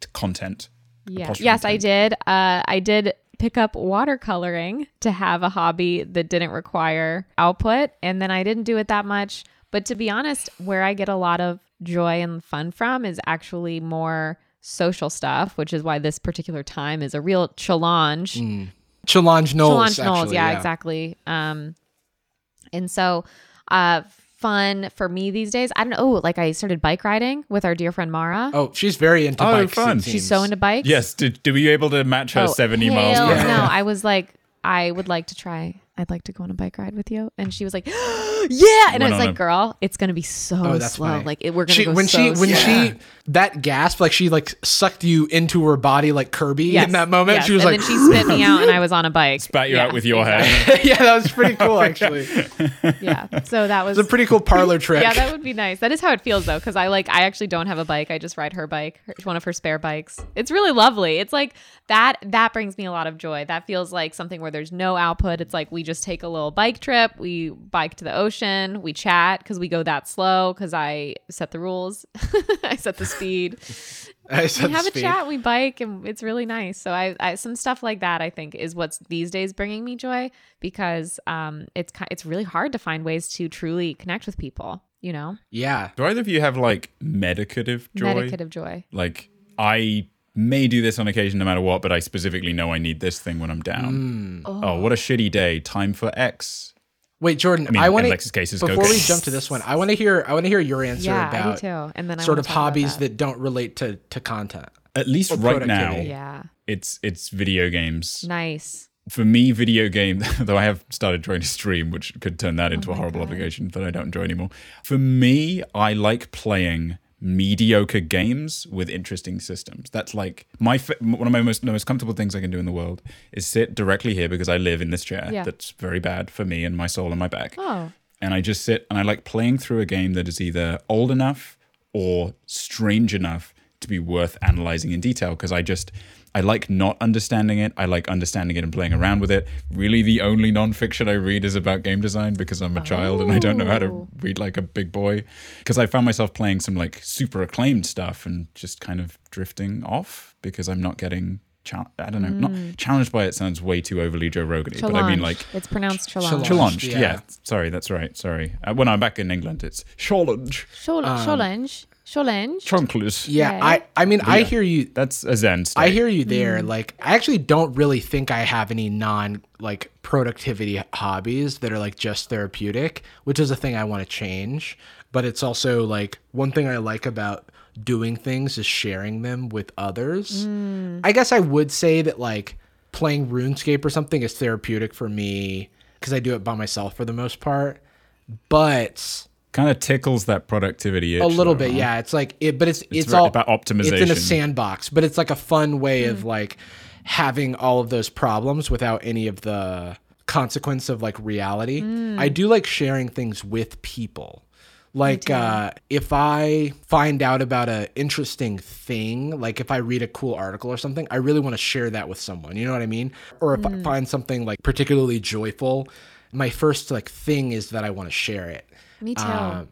to content? Yeah. Yes, content? I did. I did pick up watercoloring to have a hobby that didn't require output, and then I didn't do it that much. But to be honest, where I get a lot of joy and fun from is actually more social stuff, which is why this particular time is a real challenge. Challenge Knowles, yeah, exactly. And so fun for me these days, I don't know, like I started bike riding with our dear friend Mara. Oh, she's very into bikes. Fun. She's so into bikes. Yes. Did we able to match her 70 miles per hour? No, I was like, I would like to try. I'd like to go on a bike ride with you. And she was like, yeah. And I was like, girl, it's going to be so slow. Funny. Like, we're going to go slow. When she, that gasp, like she like sucked you into her body like Kirby in that moment. Yes. She was and then she spit me out and I was on a bike. Spat you out with your hair. Yeah, that was pretty cool actually. Yeah, so that was... It's a pretty cool parlor trick. Yeah, that would be nice. That is how it feels though, because I actually don't have a bike. I just ride her bike, one of her spare bikes. It's really lovely. It's like, that brings me a lot of joy. That feels like something where there's no output. It's like, we just take a little bike trip, we bike to the ocean, we chat because we go that slow because I set the rules. I set the speed. We have a chat, we bike, and it's really nice. So I some stuff like that I think is what's these days bringing me joy, because it's really hard to find ways to truly connect with people, you know? Yeah. Do either of you have like medicative joy? Medicative joy. Like, I may do this on occasion no matter what, but I specifically know I need this thing when I'm down. Oh, what a shitty day. Time for X. Wait, Jordan, I want to, before we jump to this one, I want to hear your answer about and then sort of hobbies that don't relate to content. At least right now, it's video games. Nice. For me, video game, though I have started trying to stream, which could turn that into a horrible obligation that I don't enjoy anymore. For me, I like playing mediocre games with interesting systems. That's like one of my most comfortable things I can do in the world is sit directly here, because I live in this chair that's very bad for me and my soul and my back. and I just sit and I like playing through a game that is either old enough or strange enough to be worth analyzing in detail, because I like not understanding it. I like understanding it and playing around with it. Really, the only nonfiction I read is about game design because I'm a child and I don't know how to read like a big boy. Because I found myself playing some like super acclaimed stuff and just kind of drifting off because I'm not getting, not challenged by it sounds way too overly Joe Rogan-y, but I mean like. It's pronounced challenged. Challenged, yeah. Sorry, that's right. Sorry. When I'm back in England, it's challenge. Challenge. Challenge. Chunkless. Yeah, I mean, yeah. I hear you. That's a Zen state. I hear you there. Like, I actually don't really think I have any non productivity hobbies that are like just therapeutic, which is a thing I want to change. But it's also like one thing I like about doing things is sharing them with others. I guess I would say that like playing RuneScape or something is therapeutic for me because I do it by myself for the most part. But kind of tickles that productivity itch. A little bit, yeah. It's like it's all about optimization. It's in a sandbox, but it's like a fun way of like having all of those problems without any of the consequence of like reality. I do like sharing things with people. Like if I find out about an interesting thing, like if I read a cool article or something, I really want to share that with someone. You know what I mean? Or if I find something like particularly joyful, my first like thing is that I want to share it. Me too.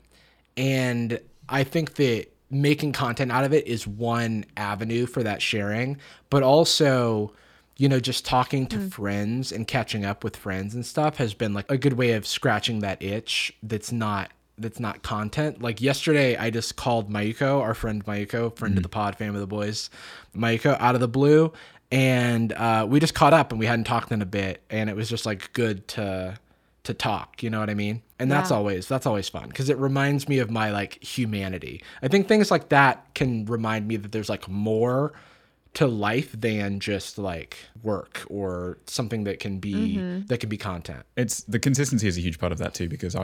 And I think that making content out of it is one avenue for that sharing, but also, you know, just talking to friends and catching up with friends and stuff has been like a good way of scratching that itch that's not content. Like yesterday, I just called Mayuko, our friend Mayuko, friend of the pod, fam of the boys, Mayuko, out of the blue, and we just caught up and we hadn't talked in a bit, and it was just like good to talk, you know what I mean? And that's always fun because it reminds me of my like humanity. I think things like that can remind me that there's like more to life than just like work or something that can be content. It's the consistency is a huge part of that too, because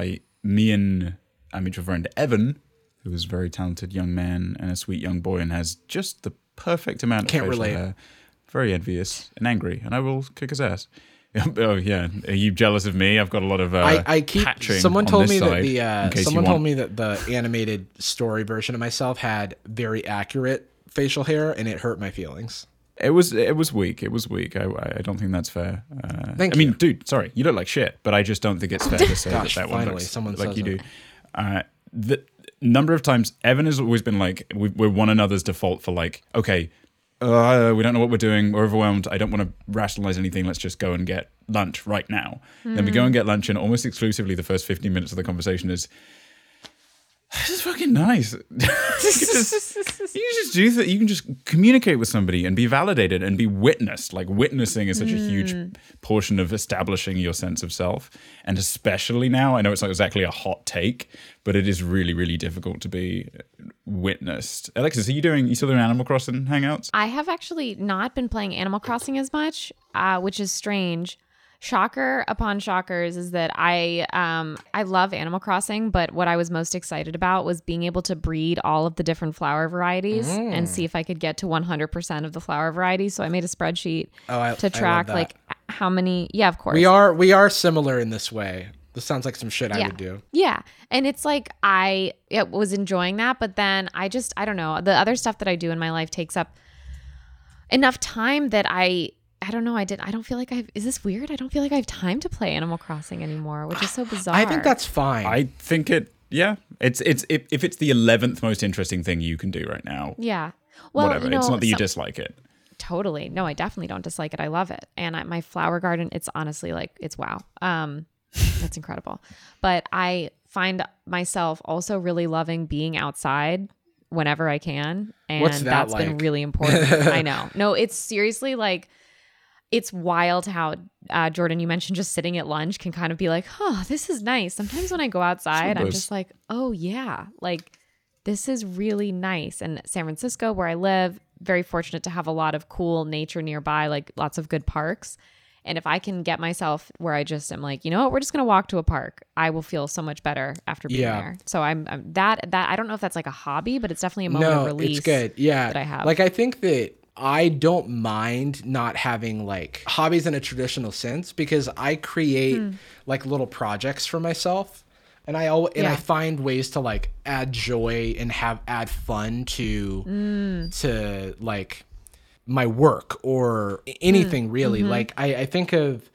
me and our mutual friend Evan, who is a very talented young man and a sweet young boy and has just the perfect amount of facial hair, very envious and angry, and I will kick his ass. Oh yeah, are you jealous of me? I've got a lot of patching. Someone told me that the animated story version of myself had very accurate facial hair, and it hurt my feelings. It was weak. I don't think that's fair. I mean, dude, sorry, you look like shit, but I just don't think it's fair to say that one looks like you do. The number of times Evan has always been like, we're one another's default for like, okay. We don't know what we're doing. We're overwhelmed. I don't want to rationalize anything. Let's just go and get lunch right now. Then we go and get lunch, and almost exclusively the first 15 minutes of the conversation is, this is fucking nice. you can just do that. You can just communicate with somebody and be validated and be witnessed. Like witnessing is such a huge portion of establishing your sense of self. And especially now, I know it's not exactly a hot take, but it is really, really difficult to be witnessed. Alexis, you still doing Animal Crossing hangouts? I have actually not been playing Animal Crossing as much, which is strange. Shocker upon shockers is that I love Animal Crossing, but what I was most excited about was being able to breed all of the different flower varieties and see if I could get to 100% of the flower varieties. So I made a spreadsheet to track like how many. Yeah, of course. We are similar in this way. This sounds like some shit I would do. Yeah, and it's like I was enjoying that, but then I don't know, the other stuff that I do in my life takes up enough time that I don't know. I don't feel like is this weird? I don't feel like I have time to play Animal Crossing anymore, which is so bizarre. I think that's fine. I think if it's the 11th most interesting thing you can do right now. Yeah. Well, whatever. It's not that you dislike it. Totally. No, I definitely don't dislike it. I love it. And my flower garden, it's honestly like, it's wow. That's incredible. But I find myself also really loving being outside whenever I can. And that's been really important. I know. No, it's seriously like, it's wild how, Jordan, you mentioned just sitting at lunch can kind of be like, oh, this is nice. Sometimes when I go outside, I'm just like, oh, yeah, like this is really nice. And San Francisco, where I live, very fortunate to have a lot of cool nature nearby, like lots of good parks. And if I can get myself where I just am like, you know what, we're just going to walk to a park, I will feel so much better after being there. So I'm that I don't know if that's like a hobby, but it's definitely a moment of release. It's good. Yeah. That I have. Like, I think that I don't mind not having like hobbies in a traditional sense because I create like little projects for myself. And I find ways to like add joy and add fun to like my work or anything really. Mm-hmm. Like I think of,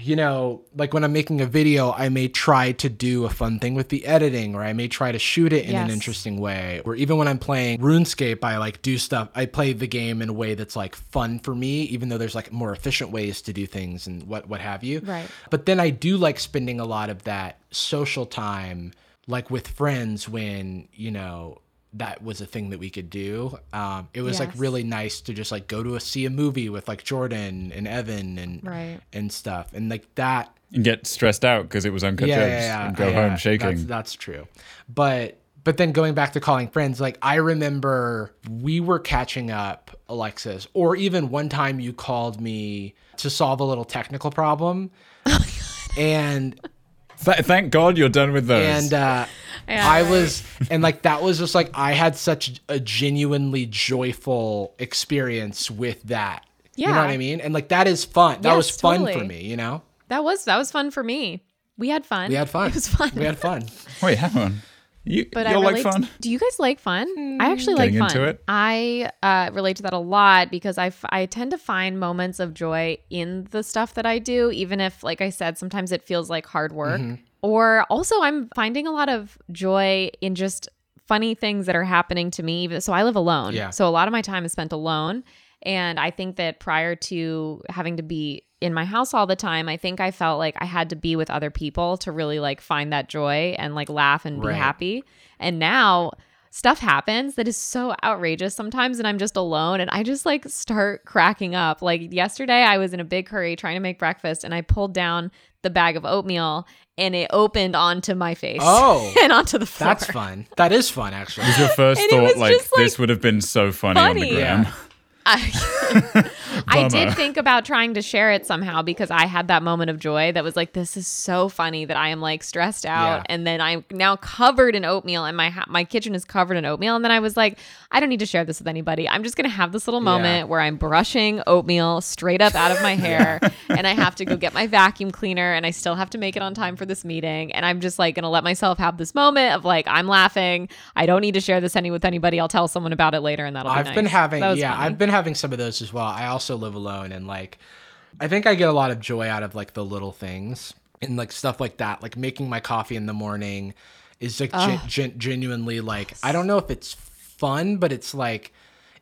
you know, like when I'm making a video, I may try to do a fun thing with the editing, or I may try to shoot it in an interesting way. Or even when I'm playing RuneScape, I like do stuff. I play the game in a way that's like fun for me, even though there's like more efficient ways to do things and what have you. Right. But then I do like spending a lot of that social time, like with friends when, you know, that was a thing that we could do. It was like really nice to just like go to see a movie with like Jordan and Evan and stuff. And like that. And get stressed out because it was Uncut Gems and go home shaking. That's true. But then going back to calling friends, like I remember we were catching up, Alexis, or even one time you called me to solve a little technical problem. And thank God you're done with those. And that was just like, I had such a genuinely joyful experience with that. Yeah. You know what I mean? And like, that is fun. That was fun for me, you know? That was fun for me. We had fun. It was fun. We had fun. Wait, hang on. You like fun? Do you guys like fun? I actually like fun. Into it. I relate to that a lot because I tend to find moments of joy in the stuff that I do, even if, like I said, sometimes it feels like hard work. Mm-hmm. Or also I'm finding a lot of joy in just funny things that are happening to me. So I live alone. Yeah. So a lot of my time is spent alone. And I think that prior to having to be in my house all the time, I think I felt like I had to be with other people to really like find that joy and like laugh and be happy. And now stuff happens that is so outrageous sometimes, and I'm just alone and I just like start cracking up. Like yesterday I was in a big hurry trying to make breakfast and I pulled down the bag of oatmeal and it opened onto my face. Oh, and onto the floor. That's fun. That is fun actually. Was your first thought like this would have been so funny. On the gram? Yeah. I did think about trying to share it somehow because I had that moment of joy that was like, this is so funny that I am like stressed out. Yeah. And then I'm now covered in oatmeal and my kitchen is covered in oatmeal. And then I was like, I don't need to share this with anybody. I'm just going to have this little moment where I'm brushing oatmeal straight up out of my hair and I have to go get my vacuum cleaner and I still have to make it on time for this meeting. And I'm just like going to let myself have this moment of like, I'm laughing. I don't need to share this with anybody. I'll tell someone about it later and that'll be nice. I've been having some of those as well. I also live alone and like I think I get a lot of joy out of like the little things and like stuff like that, like making my coffee in the morning is like genuinely like I don't know if it's fun, but it's like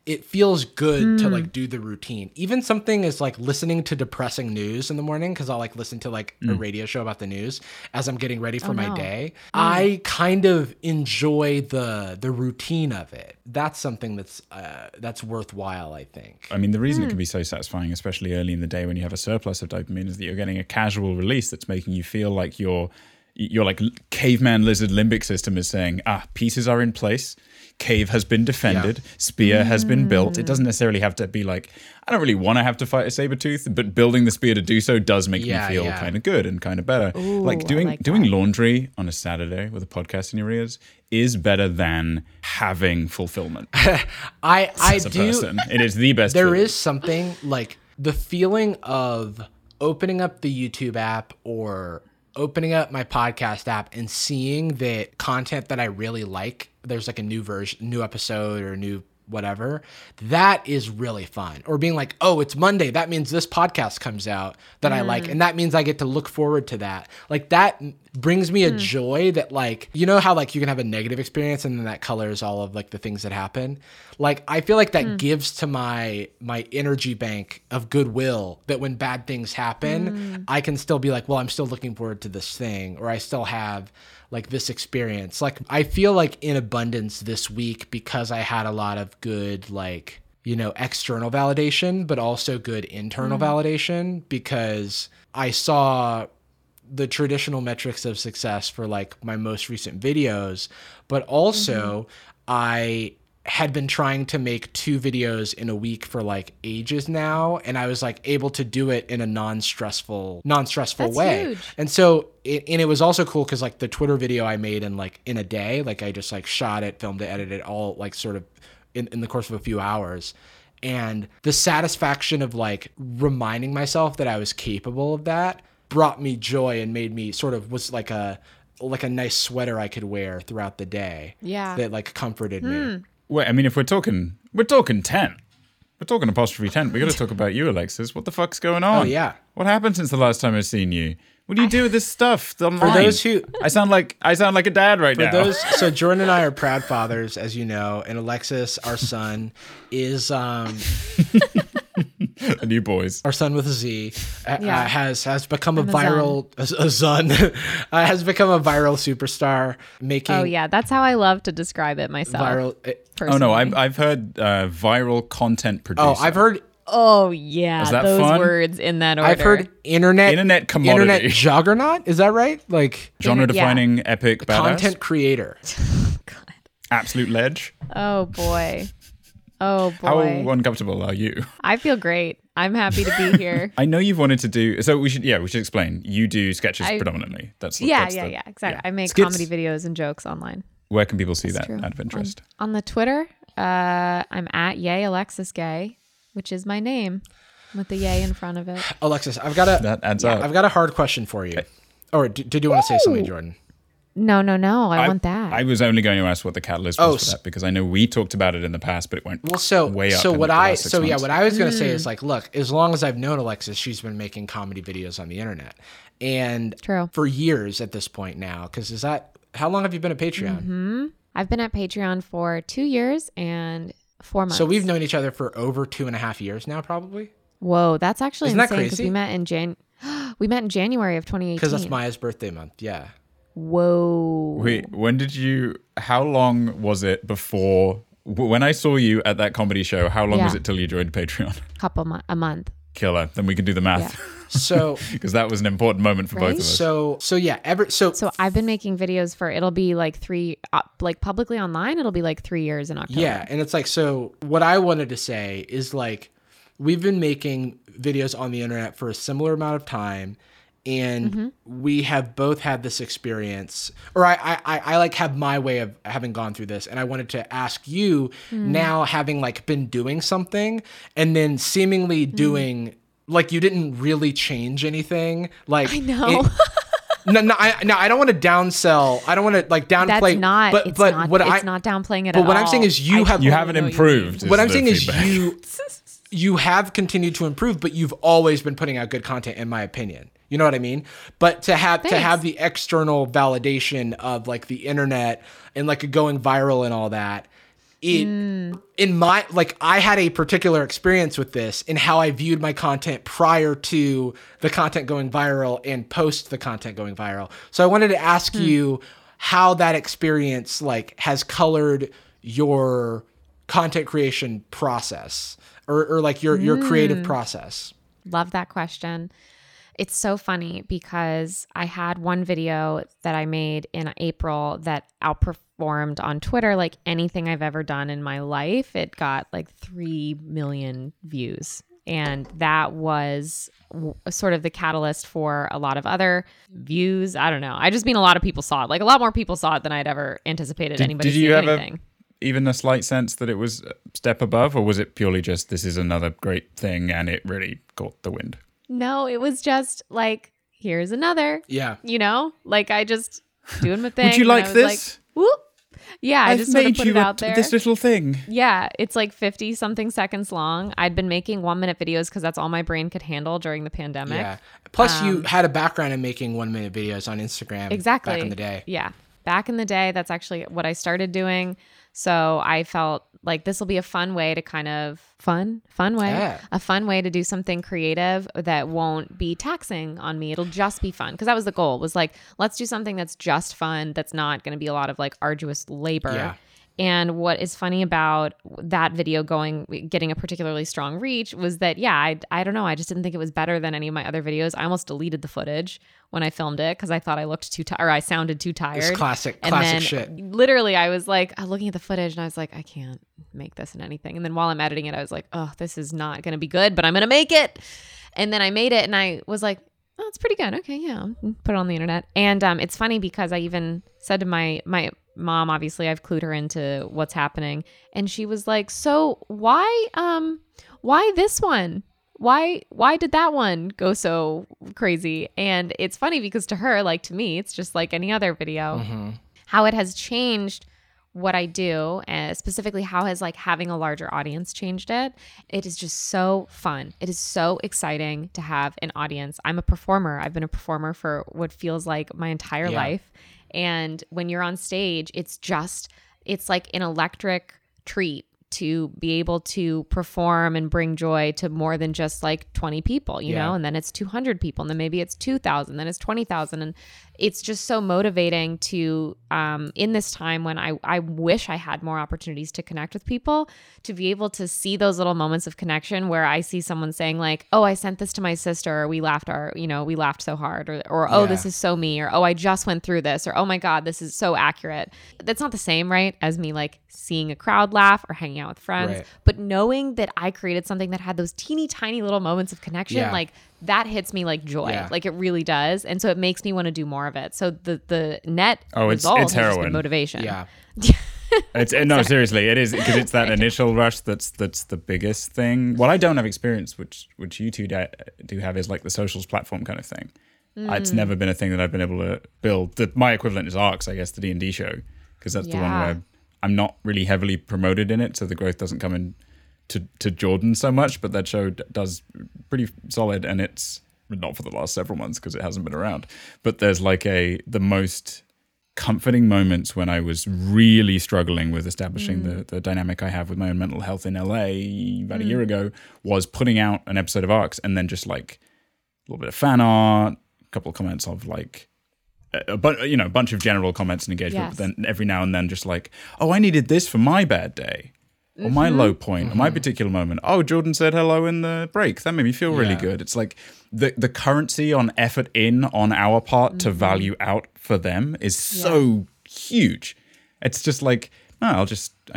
it feels good to like do the routine. Even something is like listening to depressing news in the morning because I'll like listen to like a radio show about the news as I'm getting ready for my day. I kind of enjoy the routine of it. That's something that's worthwhile, I think. I mean, the reason it can be so satisfying, especially early in the day when you have a surplus of dopamine, is that you're getting a casual release that's making you feel like your like caveman lizard limbic system is saying, pieces are in place. Cave has been defended. Yeah. Spear has been built. It doesn't necessarily have to be like, I don't really want to have to fight a saber tooth, but building the spear to do so does make me feel kind of good and kind of better. Ooh, like doing laundry on a Saturday with a podcast in your ears is better than having fulfillment. Person. It is the best. There is something like the feeling of opening up the YouTube app or opening up my podcast app and seeing that content that I really like, there's like a new version, new episode or new whatever, that is really fun. Or being like, oh, it's Monday. That means this podcast comes out that I like. And that means I get to look forward to that. Like that brings me a joy that like, you know how like you can have a negative experience and then that colors all of like the things that happen. Like, I feel like that gives to my energy bank of goodwill that when bad things happen, I can still be like, well, I'm still looking forward to this thing, or I still have like this experience. Like I feel like in abundance this week because I had a lot of good, like, you know, external validation, but also good internal validation because I saw the traditional metrics of success for like my most recent videos, but also I had been trying to make 2 videos in a week for like ages now. And I was like able to do it in a non-stressful That's way. Huge. And so it was also cool because like the Twitter video I made in a day, like I just like shot it, filmed it, edited it all like sort of in the course of a few hours. And the satisfaction of like reminding myself that I was capable of that brought me joy and made me sort of was like a like a nice sweater I could wear throughout the day. Yeah. That like comforted me. Wait, I mean, if we're talking tent. We're talking apostrophe tent. We got to talk about you, Alexis. What the fuck's going on? Oh, yeah. What happened since the last time I've seen you? What do you do with this stuff online? For those who I sound like a dad right now. So Jordan and I are proud fathers, as you know, and Alexis, our son, is the new boys. Our son with a Z has become has become a viral superstar. Making that's how I love to describe it myself. Viral. Personally. Oh no, I've heard viral content producer. Oh, I've heard. Oh yeah, those fun? Words in that order. I've heard internet commodity, internet juggernaut. Is that right? Like genre-defining epic badass content creator. Oh, God. Absolute ledge. Oh boy. How uncomfortable are you? I feel great. I'm happy to be here. I know you've wanted to do so. We should explain. You do sketches predominantly. Exactly. Yeah. I make comedy videos and jokes online. Where can people see that out of interest? On the Twitter, I'm at @AlexisGay. Which is my name, with the yay in front of it. Alexis, I've got a hard question for you. Okay. Or did you want to say something, Jordan? No. I want that. I was only going to ask what the catalyst was for that, because I know we talked about it in the past, but it went way up. What I was going to say is like, look, as long as I've known Alexis, she's been making comedy videos on the internet, and for years at this point now. Because how long have you been at Patreon? Mm-hmm. I've been at Patreon for 2 years and 4 months. So we've known each other for over 2.5 years now, probably. Whoa, that's actually Isn't insane. That crazy? We met in January of 2018. Because that's Maya's birthday month. Yeah. Whoa. Wait, how long was it before? When I saw you at that comedy show, how long was it till you joined Patreon? A month. Killer. Then we can do the math. Yeah. So, because that was an important moment for both of us. So I've been making videos for, it'll be like three, like publicly online, it'll be like 3 years in October. Yeah. And it's like, so what I wanted to say is like, we've been making videos on the internet for a similar amount of time. And we have both had this experience, or I like have my way of having gone through this. And I wanted to ask you now, having like been doing something and then seemingly doing, like you didn't really change anything. Like I know. I don't want to downsell. I don't want to like downplay. It's not downplaying at all. But what I'm saying is you haven't improved. What I'm saying is you have continued to improve, but you've always been putting out good content, in my opinion. You know what I mean? But to have the external validation of like the internet and like going viral and all that. I had a particular experience with this in how I viewed my content prior to the content going viral and post the content going viral. So I wanted to ask you how that experience like has colored your content creation process or like your creative process. Love that question. It's so funny because I had one video that I made in April that outperformed on Twitter like anything I've ever done in my life. It got like 3 million views. And that was sort of the catalyst for a lot of other views. I don't know. I just mean a lot of people saw it. Like a lot more people saw it than I'd ever anticipated anybody seeing anything. Even a slight sense that it was a step above, or was it purely just this is another great thing and it really caught the wind? No, it was just like, here's another. Yeah. You know, like I just doing my thing. Would you like this? Like, whoop. Yeah, I just sort of put it out there. This little thing. Yeah, it's like 50 something seconds long. I'd been making 1 minute videos because that's all my brain could handle during the pandemic. Yeah. Plus, you had a background in making 1 minute videos on Instagram. Exactly. Back in the day. Yeah. Back in the day, that's actually what I started doing. So I felt like this will be a fun way to a fun way to do something creative that won't be taxing on me. It'll just be fun. Cause that was the goal, was like, let's do something that's just fun. That's not going to be a lot of like arduous labor. Yeah. And what is funny about that video getting a particularly strong reach was that, I don't know. I just didn't think it was better than any of my other videos. I almost deleted the footage when I filmed it because I thought I looked too tired, or I sounded too tired. It's classic shit. Literally, I was like looking at the footage and I was like, I can't make this in anything. And then while I'm editing it, I was like, oh, this is not going to be good, but I'm going to make it. And then I made it and I was like, oh, it's pretty good. Okay, yeah, put it on the internet. And it's funny because I even said to my mom, obviously I've clued her into what's happening, and she was like, so why this one? Why did that one go so crazy? And it's funny because to her, like to me, it's just like any other video. Mm-hmm. How it has changed what I do, and specifically how has like having a larger audience changed it. It is just so fun. It is so exciting to have an audience. I'm a performer. I've been a performer for what feels like my entire life. And when you're on stage, it's like an electric treat to be able to perform and bring joy to more than just like 20 people, you know, and then it's 200 people, and then maybe it's 2,000, then it's 20,000. And it's just so motivating to, in this time when I wish I had more opportunities to connect with people, to be able to see those little moments of connection where I see someone saying like, oh, I sent this to my sister, or we laughed so hard, or oh, this is so me, or oh, I just went through this, or oh my God, this is so accurate. That's not the same, right, as me like seeing a crowd laugh or hanging out with friends, right. But knowing that I created something that had those teeny tiny little moments of connection, like that hits me like joy, like it really does, and so it makes me want to do more of it. So the net result it's has just been motivation. Yeah, it's no, seriously, it is, because it's that initial rush that's the biggest thing. What I don't have experience, which you two do have, is like the socials platform kind of thing. It's never been a thing that I've been able to build. My equivalent is ARCs, I guess, the D&D show, because that's the one where I'm not really heavily promoted in it, so the growth doesn't come in to Jordan so much, but that show does pretty solid, and it's not for the last several months because it hasn't been around, but there's like the most comforting moments when I was really struggling with establishing the dynamic I have with my own mental health in LA about a year ago, was putting out an episode of ARCs and then just like a little bit of fan art, a couple of comments of like a bunch of general comments and engagement, but then every now and then just like, oh, I needed this for my bad day, or my low point, or my particular moment. Oh, Jordan said hello in the break. That made me feel really good. It's like the currency on effort in on our part to value out for them is so huge. It's just like, I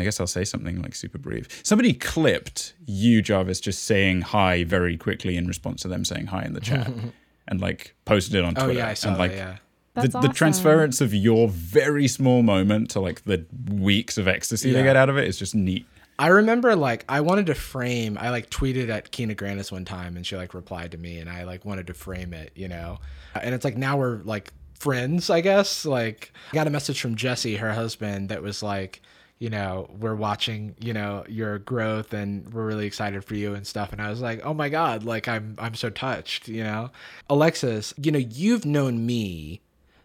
guess I'll say something like super brief. Somebody clipped you, Jarvis, just saying hi very quickly in response to them saying hi in the chat and like posted it on Twitter. Oh, yeah, I saw that, yeah. The transference of your very small moment to like the weeks of ecstasy they get out of it is just neat. I remember like I like tweeted at Kina Grannis one time and she like replied to me and I like wanted to frame it, you know, and it's like now we're like friends, I guess. Like I got a message from Jesse, her husband, that was like, you know, we're watching, you know, your growth and we're really excited for you and stuff. And I was like, oh my God, like I'm so touched, you know. Alexis, you know, you've known me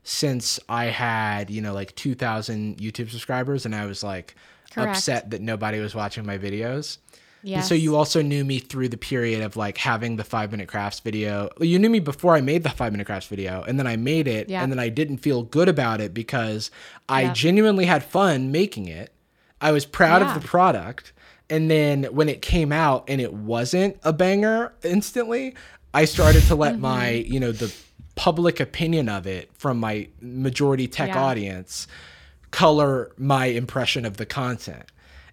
since I had, you know, like 2,000 YouTube subscribers and I was like, correct, upset that nobody was watching my videos. Yes. And so you also knew me through the period of like having the 5-minute crafts video. You knew me before I made the 5-minute crafts video, and then I made it and then I didn't feel good about it because I genuinely had fun making it. I was proud of the product. And then when it came out and it wasn't a banger instantly, I started to let my, you know, the public opinion of it from my majority tech audience color my impression of the content.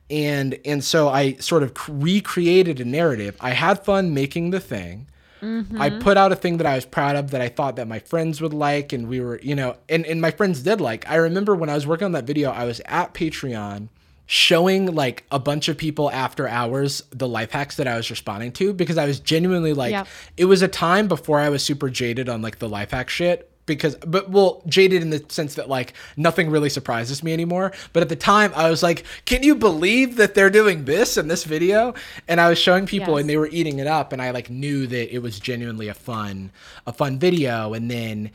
And so I sort of recreated a narrative. I had fun making the thing. Mm-hmm. I put out a thing that I was proud of, that I thought that my friends would like, and we were, you know, and my friends did like. I remember when I was working on that video, I was at Patreon showing like a bunch of people after hours the life hacks that I was responding to, because I was genuinely like, it was a time before I was super jaded on like the life hack shit, jaded in the sense that like nothing really surprises me anymore. But at the time I was like, can you believe that they're doing this in this video? And I was showing people and they were eating it up, and I like knew that it was genuinely a fun video. And then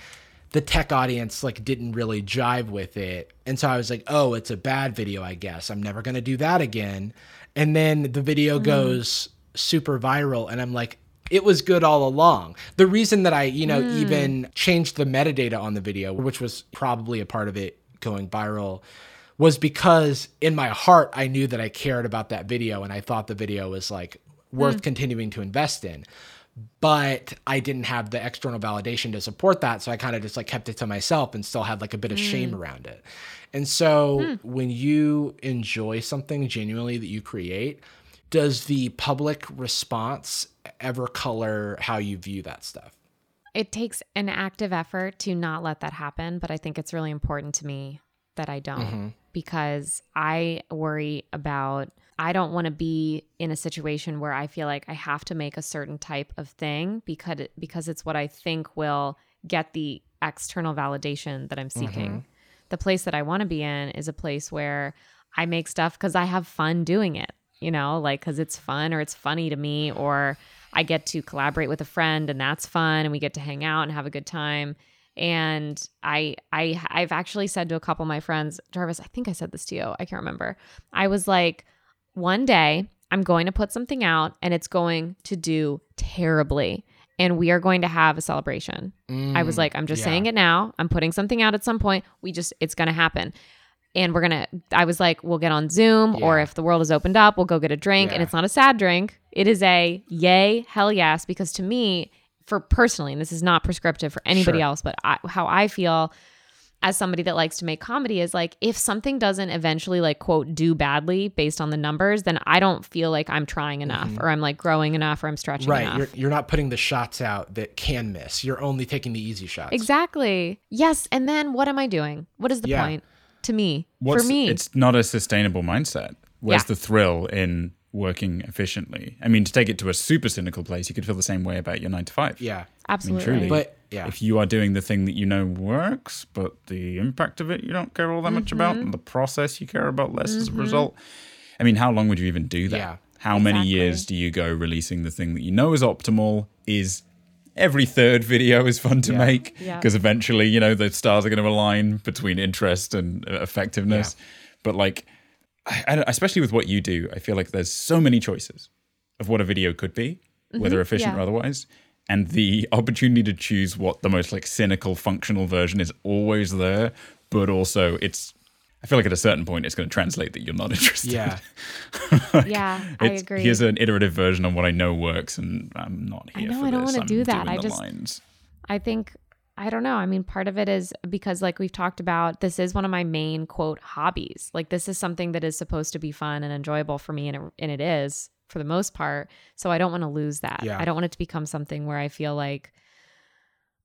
the tech audience like didn't really jive with it. And so I was like, oh, it's a bad video, I guess. I'm never going to do that again. And then the video goes super viral and I'm like, it was good all along. The reason that I, you know, even changed the metadata on the video, which was probably a part of it going viral, was because in my heart, I knew that I cared about that video and I thought the video was like worth continuing to invest in. But I didn't have the external validation to support that. So I kind of just like kept it to myself and still had like a bit of shame around it. And so when you enjoy something genuinely that you create, does the public response ever color how you view that stuff? It takes an active effort to not let that happen, but I think it's really important to me that I don't, mm-hmm. because I worry about, I don't want to be in a situation where I feel like I have to make a certain type of thing because it's what I think will get the external validation that I'm seeking. Mm-hmm. The place that I want to be in is a place where I make stuff because I have fun doing it, you know, like because it's fun or it's funny to me, or I get to collaborate with a friend and that's fun and we get to hang out and have a good time. And I've actually said to a couple of my friends, Jarvis, I think I said this to you, I can't remember. I was like, one day I'm going to put something out and it's going to do terribly. And we are going to have a celebration. I was like, I'm just saying it now. I'm putting something out at some point. It's going to happen. And I was like, we'll get on Zoom, or if the world has opened up, we'll go get a drink. And it's not a sad drink. It is a yay, hell yes. Because to me, for personally, and this is not prescriptive for anybody else, but how I feel as somebody that likes to make comedy is like, if something doesn't eventually like quote do badly based on the numbers, then I don't feel like I'm trying enough, mm-hmm. or I'm like growing enough, or I'm stretching enough. You're not putting the shots out that can miss. You're only taking the easy shots. Exactly. Yes. And then what am I doing? What is the point to me? For me? It's not a sustainable mindset. Where's the thrill in working efficiently? I mean, to take it to a super cynical place, you could feel the same way about your 9 to 5. Yeah, absolutely. I mean, truly, but if you are doing the thing that you know works, but the impact of it you don't care all that much about, and the process you care about less as a result. I mean, how long would you even do that? Yeah, how many years do you go releasing the thing that you know is optimal? Is every third video is fun to make, because eventually, you know, the stars are going to align between interest and effectiveness. Yeah. But like, especially with what you do, I feel like there's so many choices of what a video could be, whether efficient or otherwise. And the opportunity to choose what the most like cynical, functional version is always there. But also I feel like at a certain point, it's going to translate that you're not interested. Yeah, I agree. Here's an iterative version on what I know works, and I'm not here for this. I don't want to do that. I think, I don't know. I mean, part of it is because like we've talked about, this is one of my main quote hobbies. Like this is something that is supposed to be fun and enjoyable for me. And it is, for the most part. So I don't want to lose that. Yeah. I don't want it to become something where I feel like,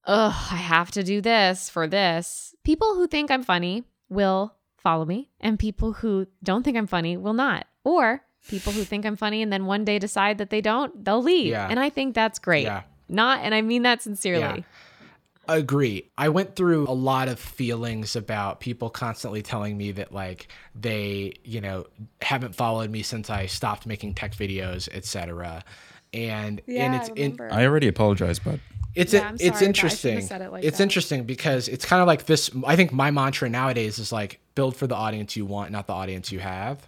oh, I have to do this for this. People who think I'm funny will follow me, and people who don't think I'm funny will not. Or people who think I'm funny and then one day decide that they don't, they'll leave. Yeah. And I think that's great. Yeah. And I mean that sincerely. Yeah. Agree. I went through a lot of feelings about people constantly telling me that like they, you know, haven't followed me since I stopped making tech videos, etc. I already apologize, but it's interesting. It's interesting because it's kind of like this. I think my mantra nowadays is like build for the audience you want, not the audience you have.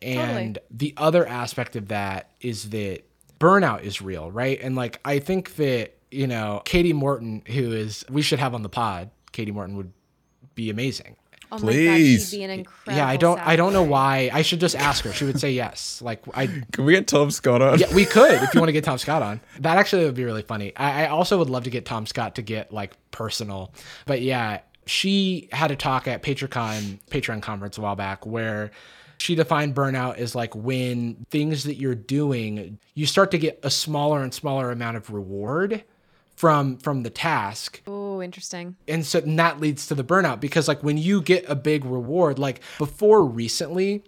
And the other aspect of that is that burnout is real, right? And like I think that, you know, Katie Morton, we should have on the pod. Katie Morton would be amazing. Oh please. My God, she'd be an incredible. Yeah, I don't know why. I should just ask her. She would say yes. Like, can we get Tom Scott on? Yeah, we could if you want to get Tom Scott on. That actually would be really funny. I also would love to get Tom Scott to get like personal, but yeah, she had a talk at Patreon conference a while back where she defined burnout as like when things that you're doing, you start to get a smaller and smaller amount of reward from the task. Oh, interesting. And so that leads to the burnout, because like when you get a big reward, like before recently,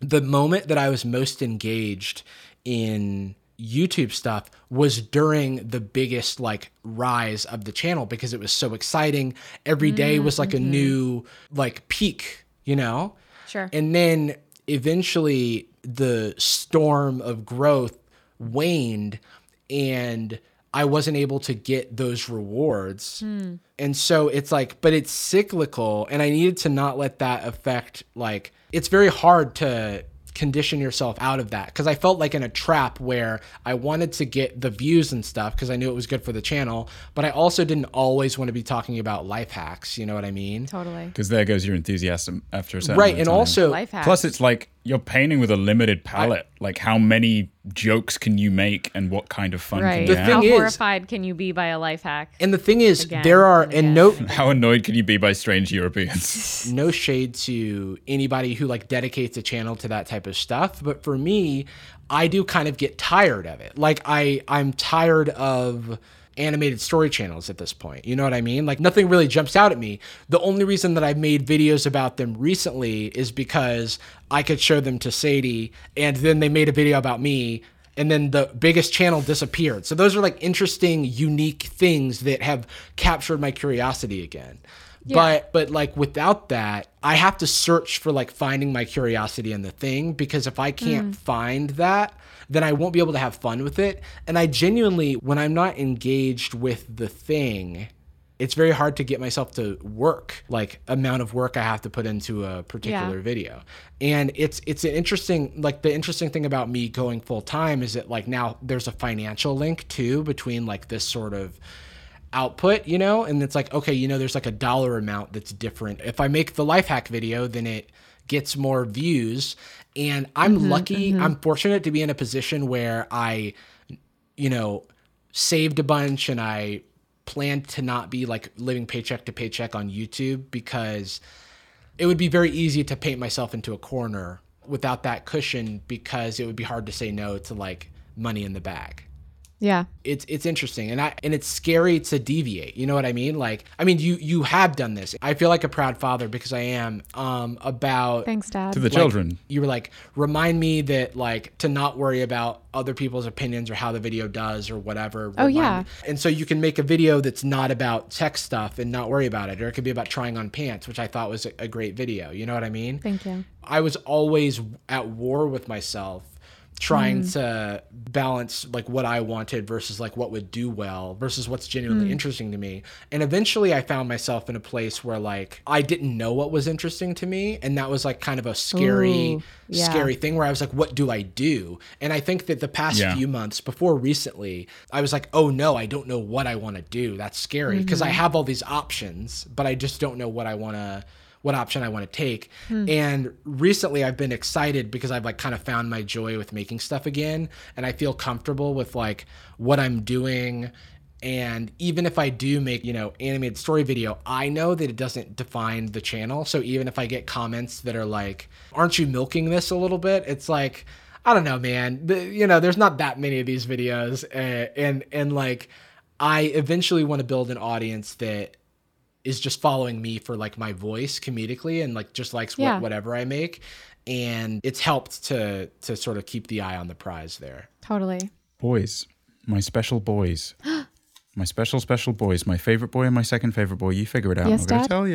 the moment that I was most engaged in YouTube stuff was during the biggest like rise of the channel, because it was so exciting. Every day was like a new like peak, you know? Sure. And then eventually the storm of growth waned and I wasn't able to get those rewards. And so it's like, but it's cyclical, and I needed to not let that affect, like, it's very hard to condition yourself out of that, because I felt like in a trap where I wanted to get the views and stuff because I knew it was good for the channel, but I also didn't always want to be talking about life hacks. You know what I mean? Totally. Because there goes your enthusiasm after a certain amount of time. Also life hacks. Plus it's like you're painting with a limited palette. Like how many jokes can you make and what kind of fun can you have? How horrified can you be by a life hack? And the thing is, how annoyed can you be by strange Europeans? No shade to anybody who like dedicates a channel to that type of stuff, but for me, I do kind of get tired of it. Like I'm tired of animated story channels at this point. You know what I mean? Like, nothing really jumps out at me. The only reason that I've made videos about them recently is because I could show them to Sadie, and then they made a video about me, and then the biggest channel disappeared. So those are like interesting, unique things that have captured my curiosity again. Yeah. But like without that, I have to search for like finding my curiosity in the thing, because if I can't find that, then I won't be able to have fun with it. And I genuinely, when I'm not engaged with the thing, it's very hard to get myself to work, like amount of work I have to put into a particular video. And it's an interesting, like the interesting thing about me going full time is that like now there's a financial link too between like this sort of output, you know, and it's like, okay, you know, there's like a dollar amount that's different. If I make the life hack video, then it gets more views. And I'm lucky, I'm fortunate to be in a position where I, you know, saved a bunch and I planned to not be like living paycheck to paycheck on YouTube, because it would be very easy to paint myself into a corner without that cushion, because it would be hard to say no to like money in the bag. Yeah. It's interesting. And it's scary to deviate. You know what I mean? Like, I mean, you have done this. I feel like a proud father because I am, about thanks, Dad. To the like, children. You were like, remind me that like to not worry about other people's opinions or how the video does or whatever. Oh yeah. Me. And so you can make a video that's not about tech stuff and not worry about it. Or it could be about trying on pants, which I thought was a great video. You know what I mean? Thank you. I was always at war with myself, trying to balance like what I wanted versus like what would do well versus what's genuinely interesting to me. And eventually I found myself in a place where like I didn't know what was interesting to me. And that was like kind of a scary, scary thing where I was like, what do I do? And I think that the past few months before recently, I was like, oh no, I don't know what I want to do. That's scary because I have all these options, but I just don't know what option I want to take. And recently I've been excited because I've like kind of found my joy with making stuff again. And I feel comfortable with like what I'm doing. And even if I do make, you know, animated story video, I know that it doesn't define the channel. So even if I get comments that are like, aren't you milking this a little bit? It's like, I don't know, man, you know, there's not that many of these videos. And like, I eventually want to build an audience that is just following me for like my voice comedically and like just likes whatever I make. And it's helped to sort of keep the eye on the prize there. Totally. Boys, my special boys, my special boys, my favorite boy and my second favorite boy. You figure it out. Yes, I'm going to tell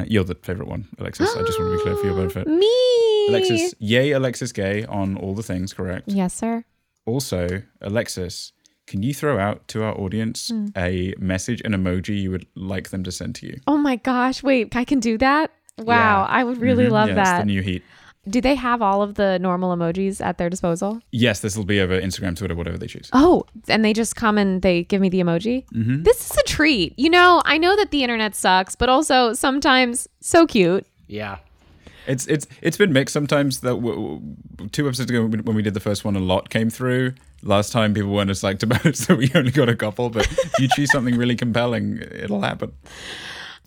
you. You're the favorite one, Alexis. I just want to be clear for your benefit. Me. Alexis, yay, Alexis Gay on all the things, correct? Yes, sir. Also, Alexis, can you throw out to our audience a message, an emoji you would like them to send to you? Oh my gosh. Wait, I can do that? Wow. Yeah. I would really love that. It's the new heat. Do they have all of the normal emojis at their disposal? Yes, this will be over Instagram, Twitter, whatever they choose. Oh, and they just come and they give me the emoji? Mm-hmm. This is a treat. You know, I know that the internet sucks, but also sometimes so cute. Yeah. It's been mixed. Sometimes that 2 episodes ago when we did the first one, a lot came through. Last time people weren't as psyched about it, so we only got a couple. But if you choose something really compelling, it'll happen.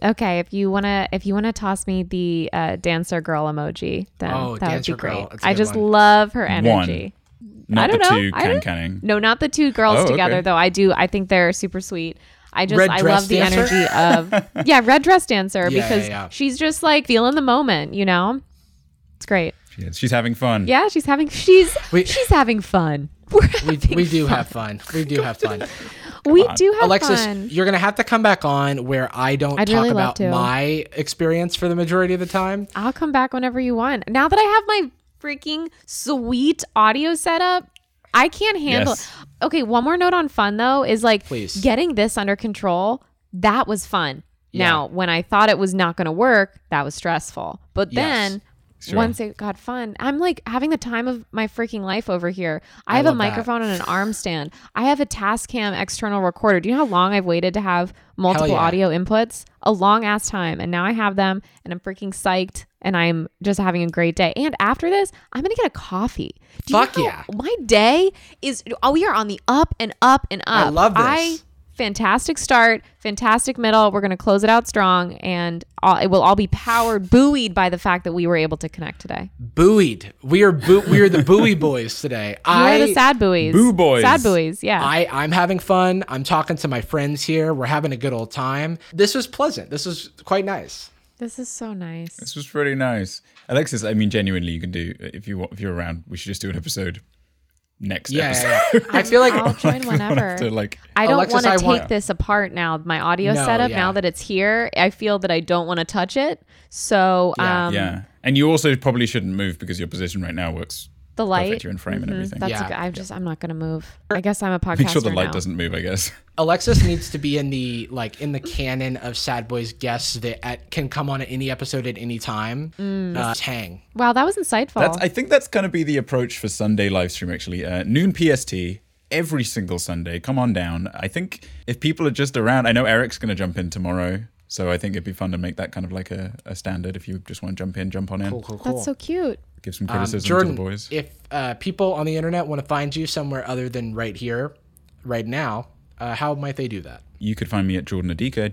Okay, if you wanna toss me the dancer girl emoji, then that would be great. I just love her energy. One, not the two can-canning. No, not the two girls together though. I think they're super sweet. I love the energy of red dress dancer because she's just like feeling the moment, you know? It's great. She is. She's having fun. Yeah, she's having fun. We do have fun. We do have Alexis, fun. Alexis, you're going to have to come back on where I don't I'd talk really about my experience for the majority of the time. I'll come back whenever you want. Now that I have my freaking sweet audio setup, I can't handle it. Okay, one more note on fun though is like getting this under control. That was fun. Yeah. Now, when I thought it was not going to work, that was stressful. But then once it got fun, I'm like having the time of my freaking life over here. I have a microphone and an arm stand. I have a Tascam external recorder. Do you know how long I've waited to have multiple audio inputs? A long ass time. And now I have them and I'm freaking psyched and I'm just having a great day. And after this, I'm going to get a coffee. Do you know my day is, we are on the up and up and up. I love this. Fantastic start, fantastic middle. We're going to close it out strong, and it will all be powered, buoyed by the fact that we were able to connect today. Buoyed. We are the buoy boys today. We're the sad buoys. Boo boys. Sad buoys, yeah. I'm having fun. I'm talking to my friends here. We're having a good old time. This was pleasant. This was quite nice. This is so nice. This was pretty nice. Alexis, I mean, genuinely, you can do, if you're around, we should just do an episode. Next episode. I feel like I'll join whenever. I don't want to take this apart now. My audio setup, now that it's here, I feel that I don't want to touch it. So and you also probably shouldn't move because your position right now works. The light, you're in frame and everything. That's I'm not gonna move. I guess I'm a podcaster. Make sure the light doesn't move. I guess Alexis needs to be in the canon of Sad Boys guests that can come on at any episode at any time. Hang. Wow, that was insightful. I think that's gonna be the approach for Sunday live stream. Actually, noon PST every single Sunday. Come on down. I think if people are just around, I know Eric's gonna jump in tomorrow. So I think it'd be fun to make that kind of like a standard if you just want to jump on in. Cool. That's so cute. Give some criticism Jordan, to the boys. If people on the internet want to find you somewhere other than right here, right now, how might they do that? You could find me at Jordan Adika,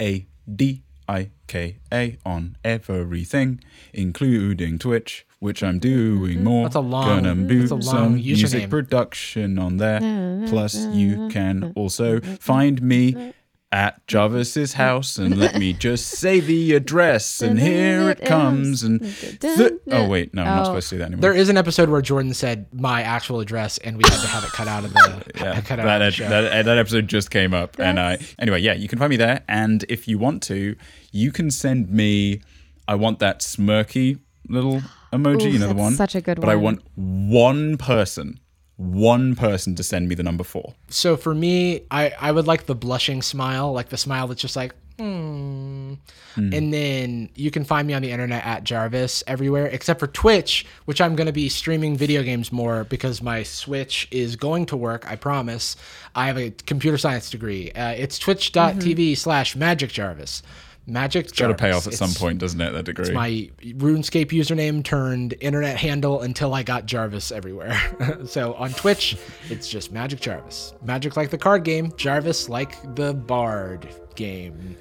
JordanAdika on everything, including Twitch, which I'm doing more. That's a long username. Music production on there. Plus, you can also find me at Jarvis's house, and let me just say the address, and here it comes, and I'm not supposed to do that anymore. There is an episode where Jordan said my actual address, and we had to have it cut out of the show. That episode just came up, and you can find me there, and if you want to, you can send me, I want that smirky little emoji, the one. Such a good one. But I want one person to send me the number 4. So for me, I would like the blushing smile, like the smile that's just like, And then you can find me on the internet at Jarvis everywhere, except for Twitch, which I'm going to be streaming video games more because my Switch is going to work, I promise. I have a computer science degree. It's twitch.tv/magicjarvis. Magic Jarvis. Got to pay off at some point, doesn't it, that degree? It's my RuneScape username turned internet handle until I got Jarvis everywhere. So on Twitch, it's just Magic Jarvis. Magic like the card game, Jarvis like the bard game.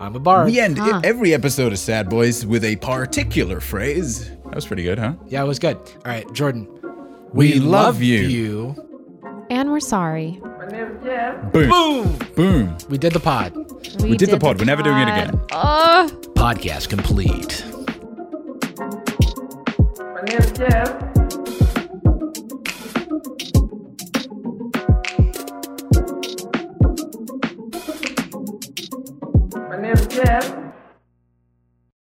I'm a bard. We end every episode of Sad Boys with a particular phrase. That was pretty good, huh? Yeah, it was good. All right, Jordan. We love you. And we're sorry. Boom. We did the pod. We did the pod. We're never doing it again. Podcast complete.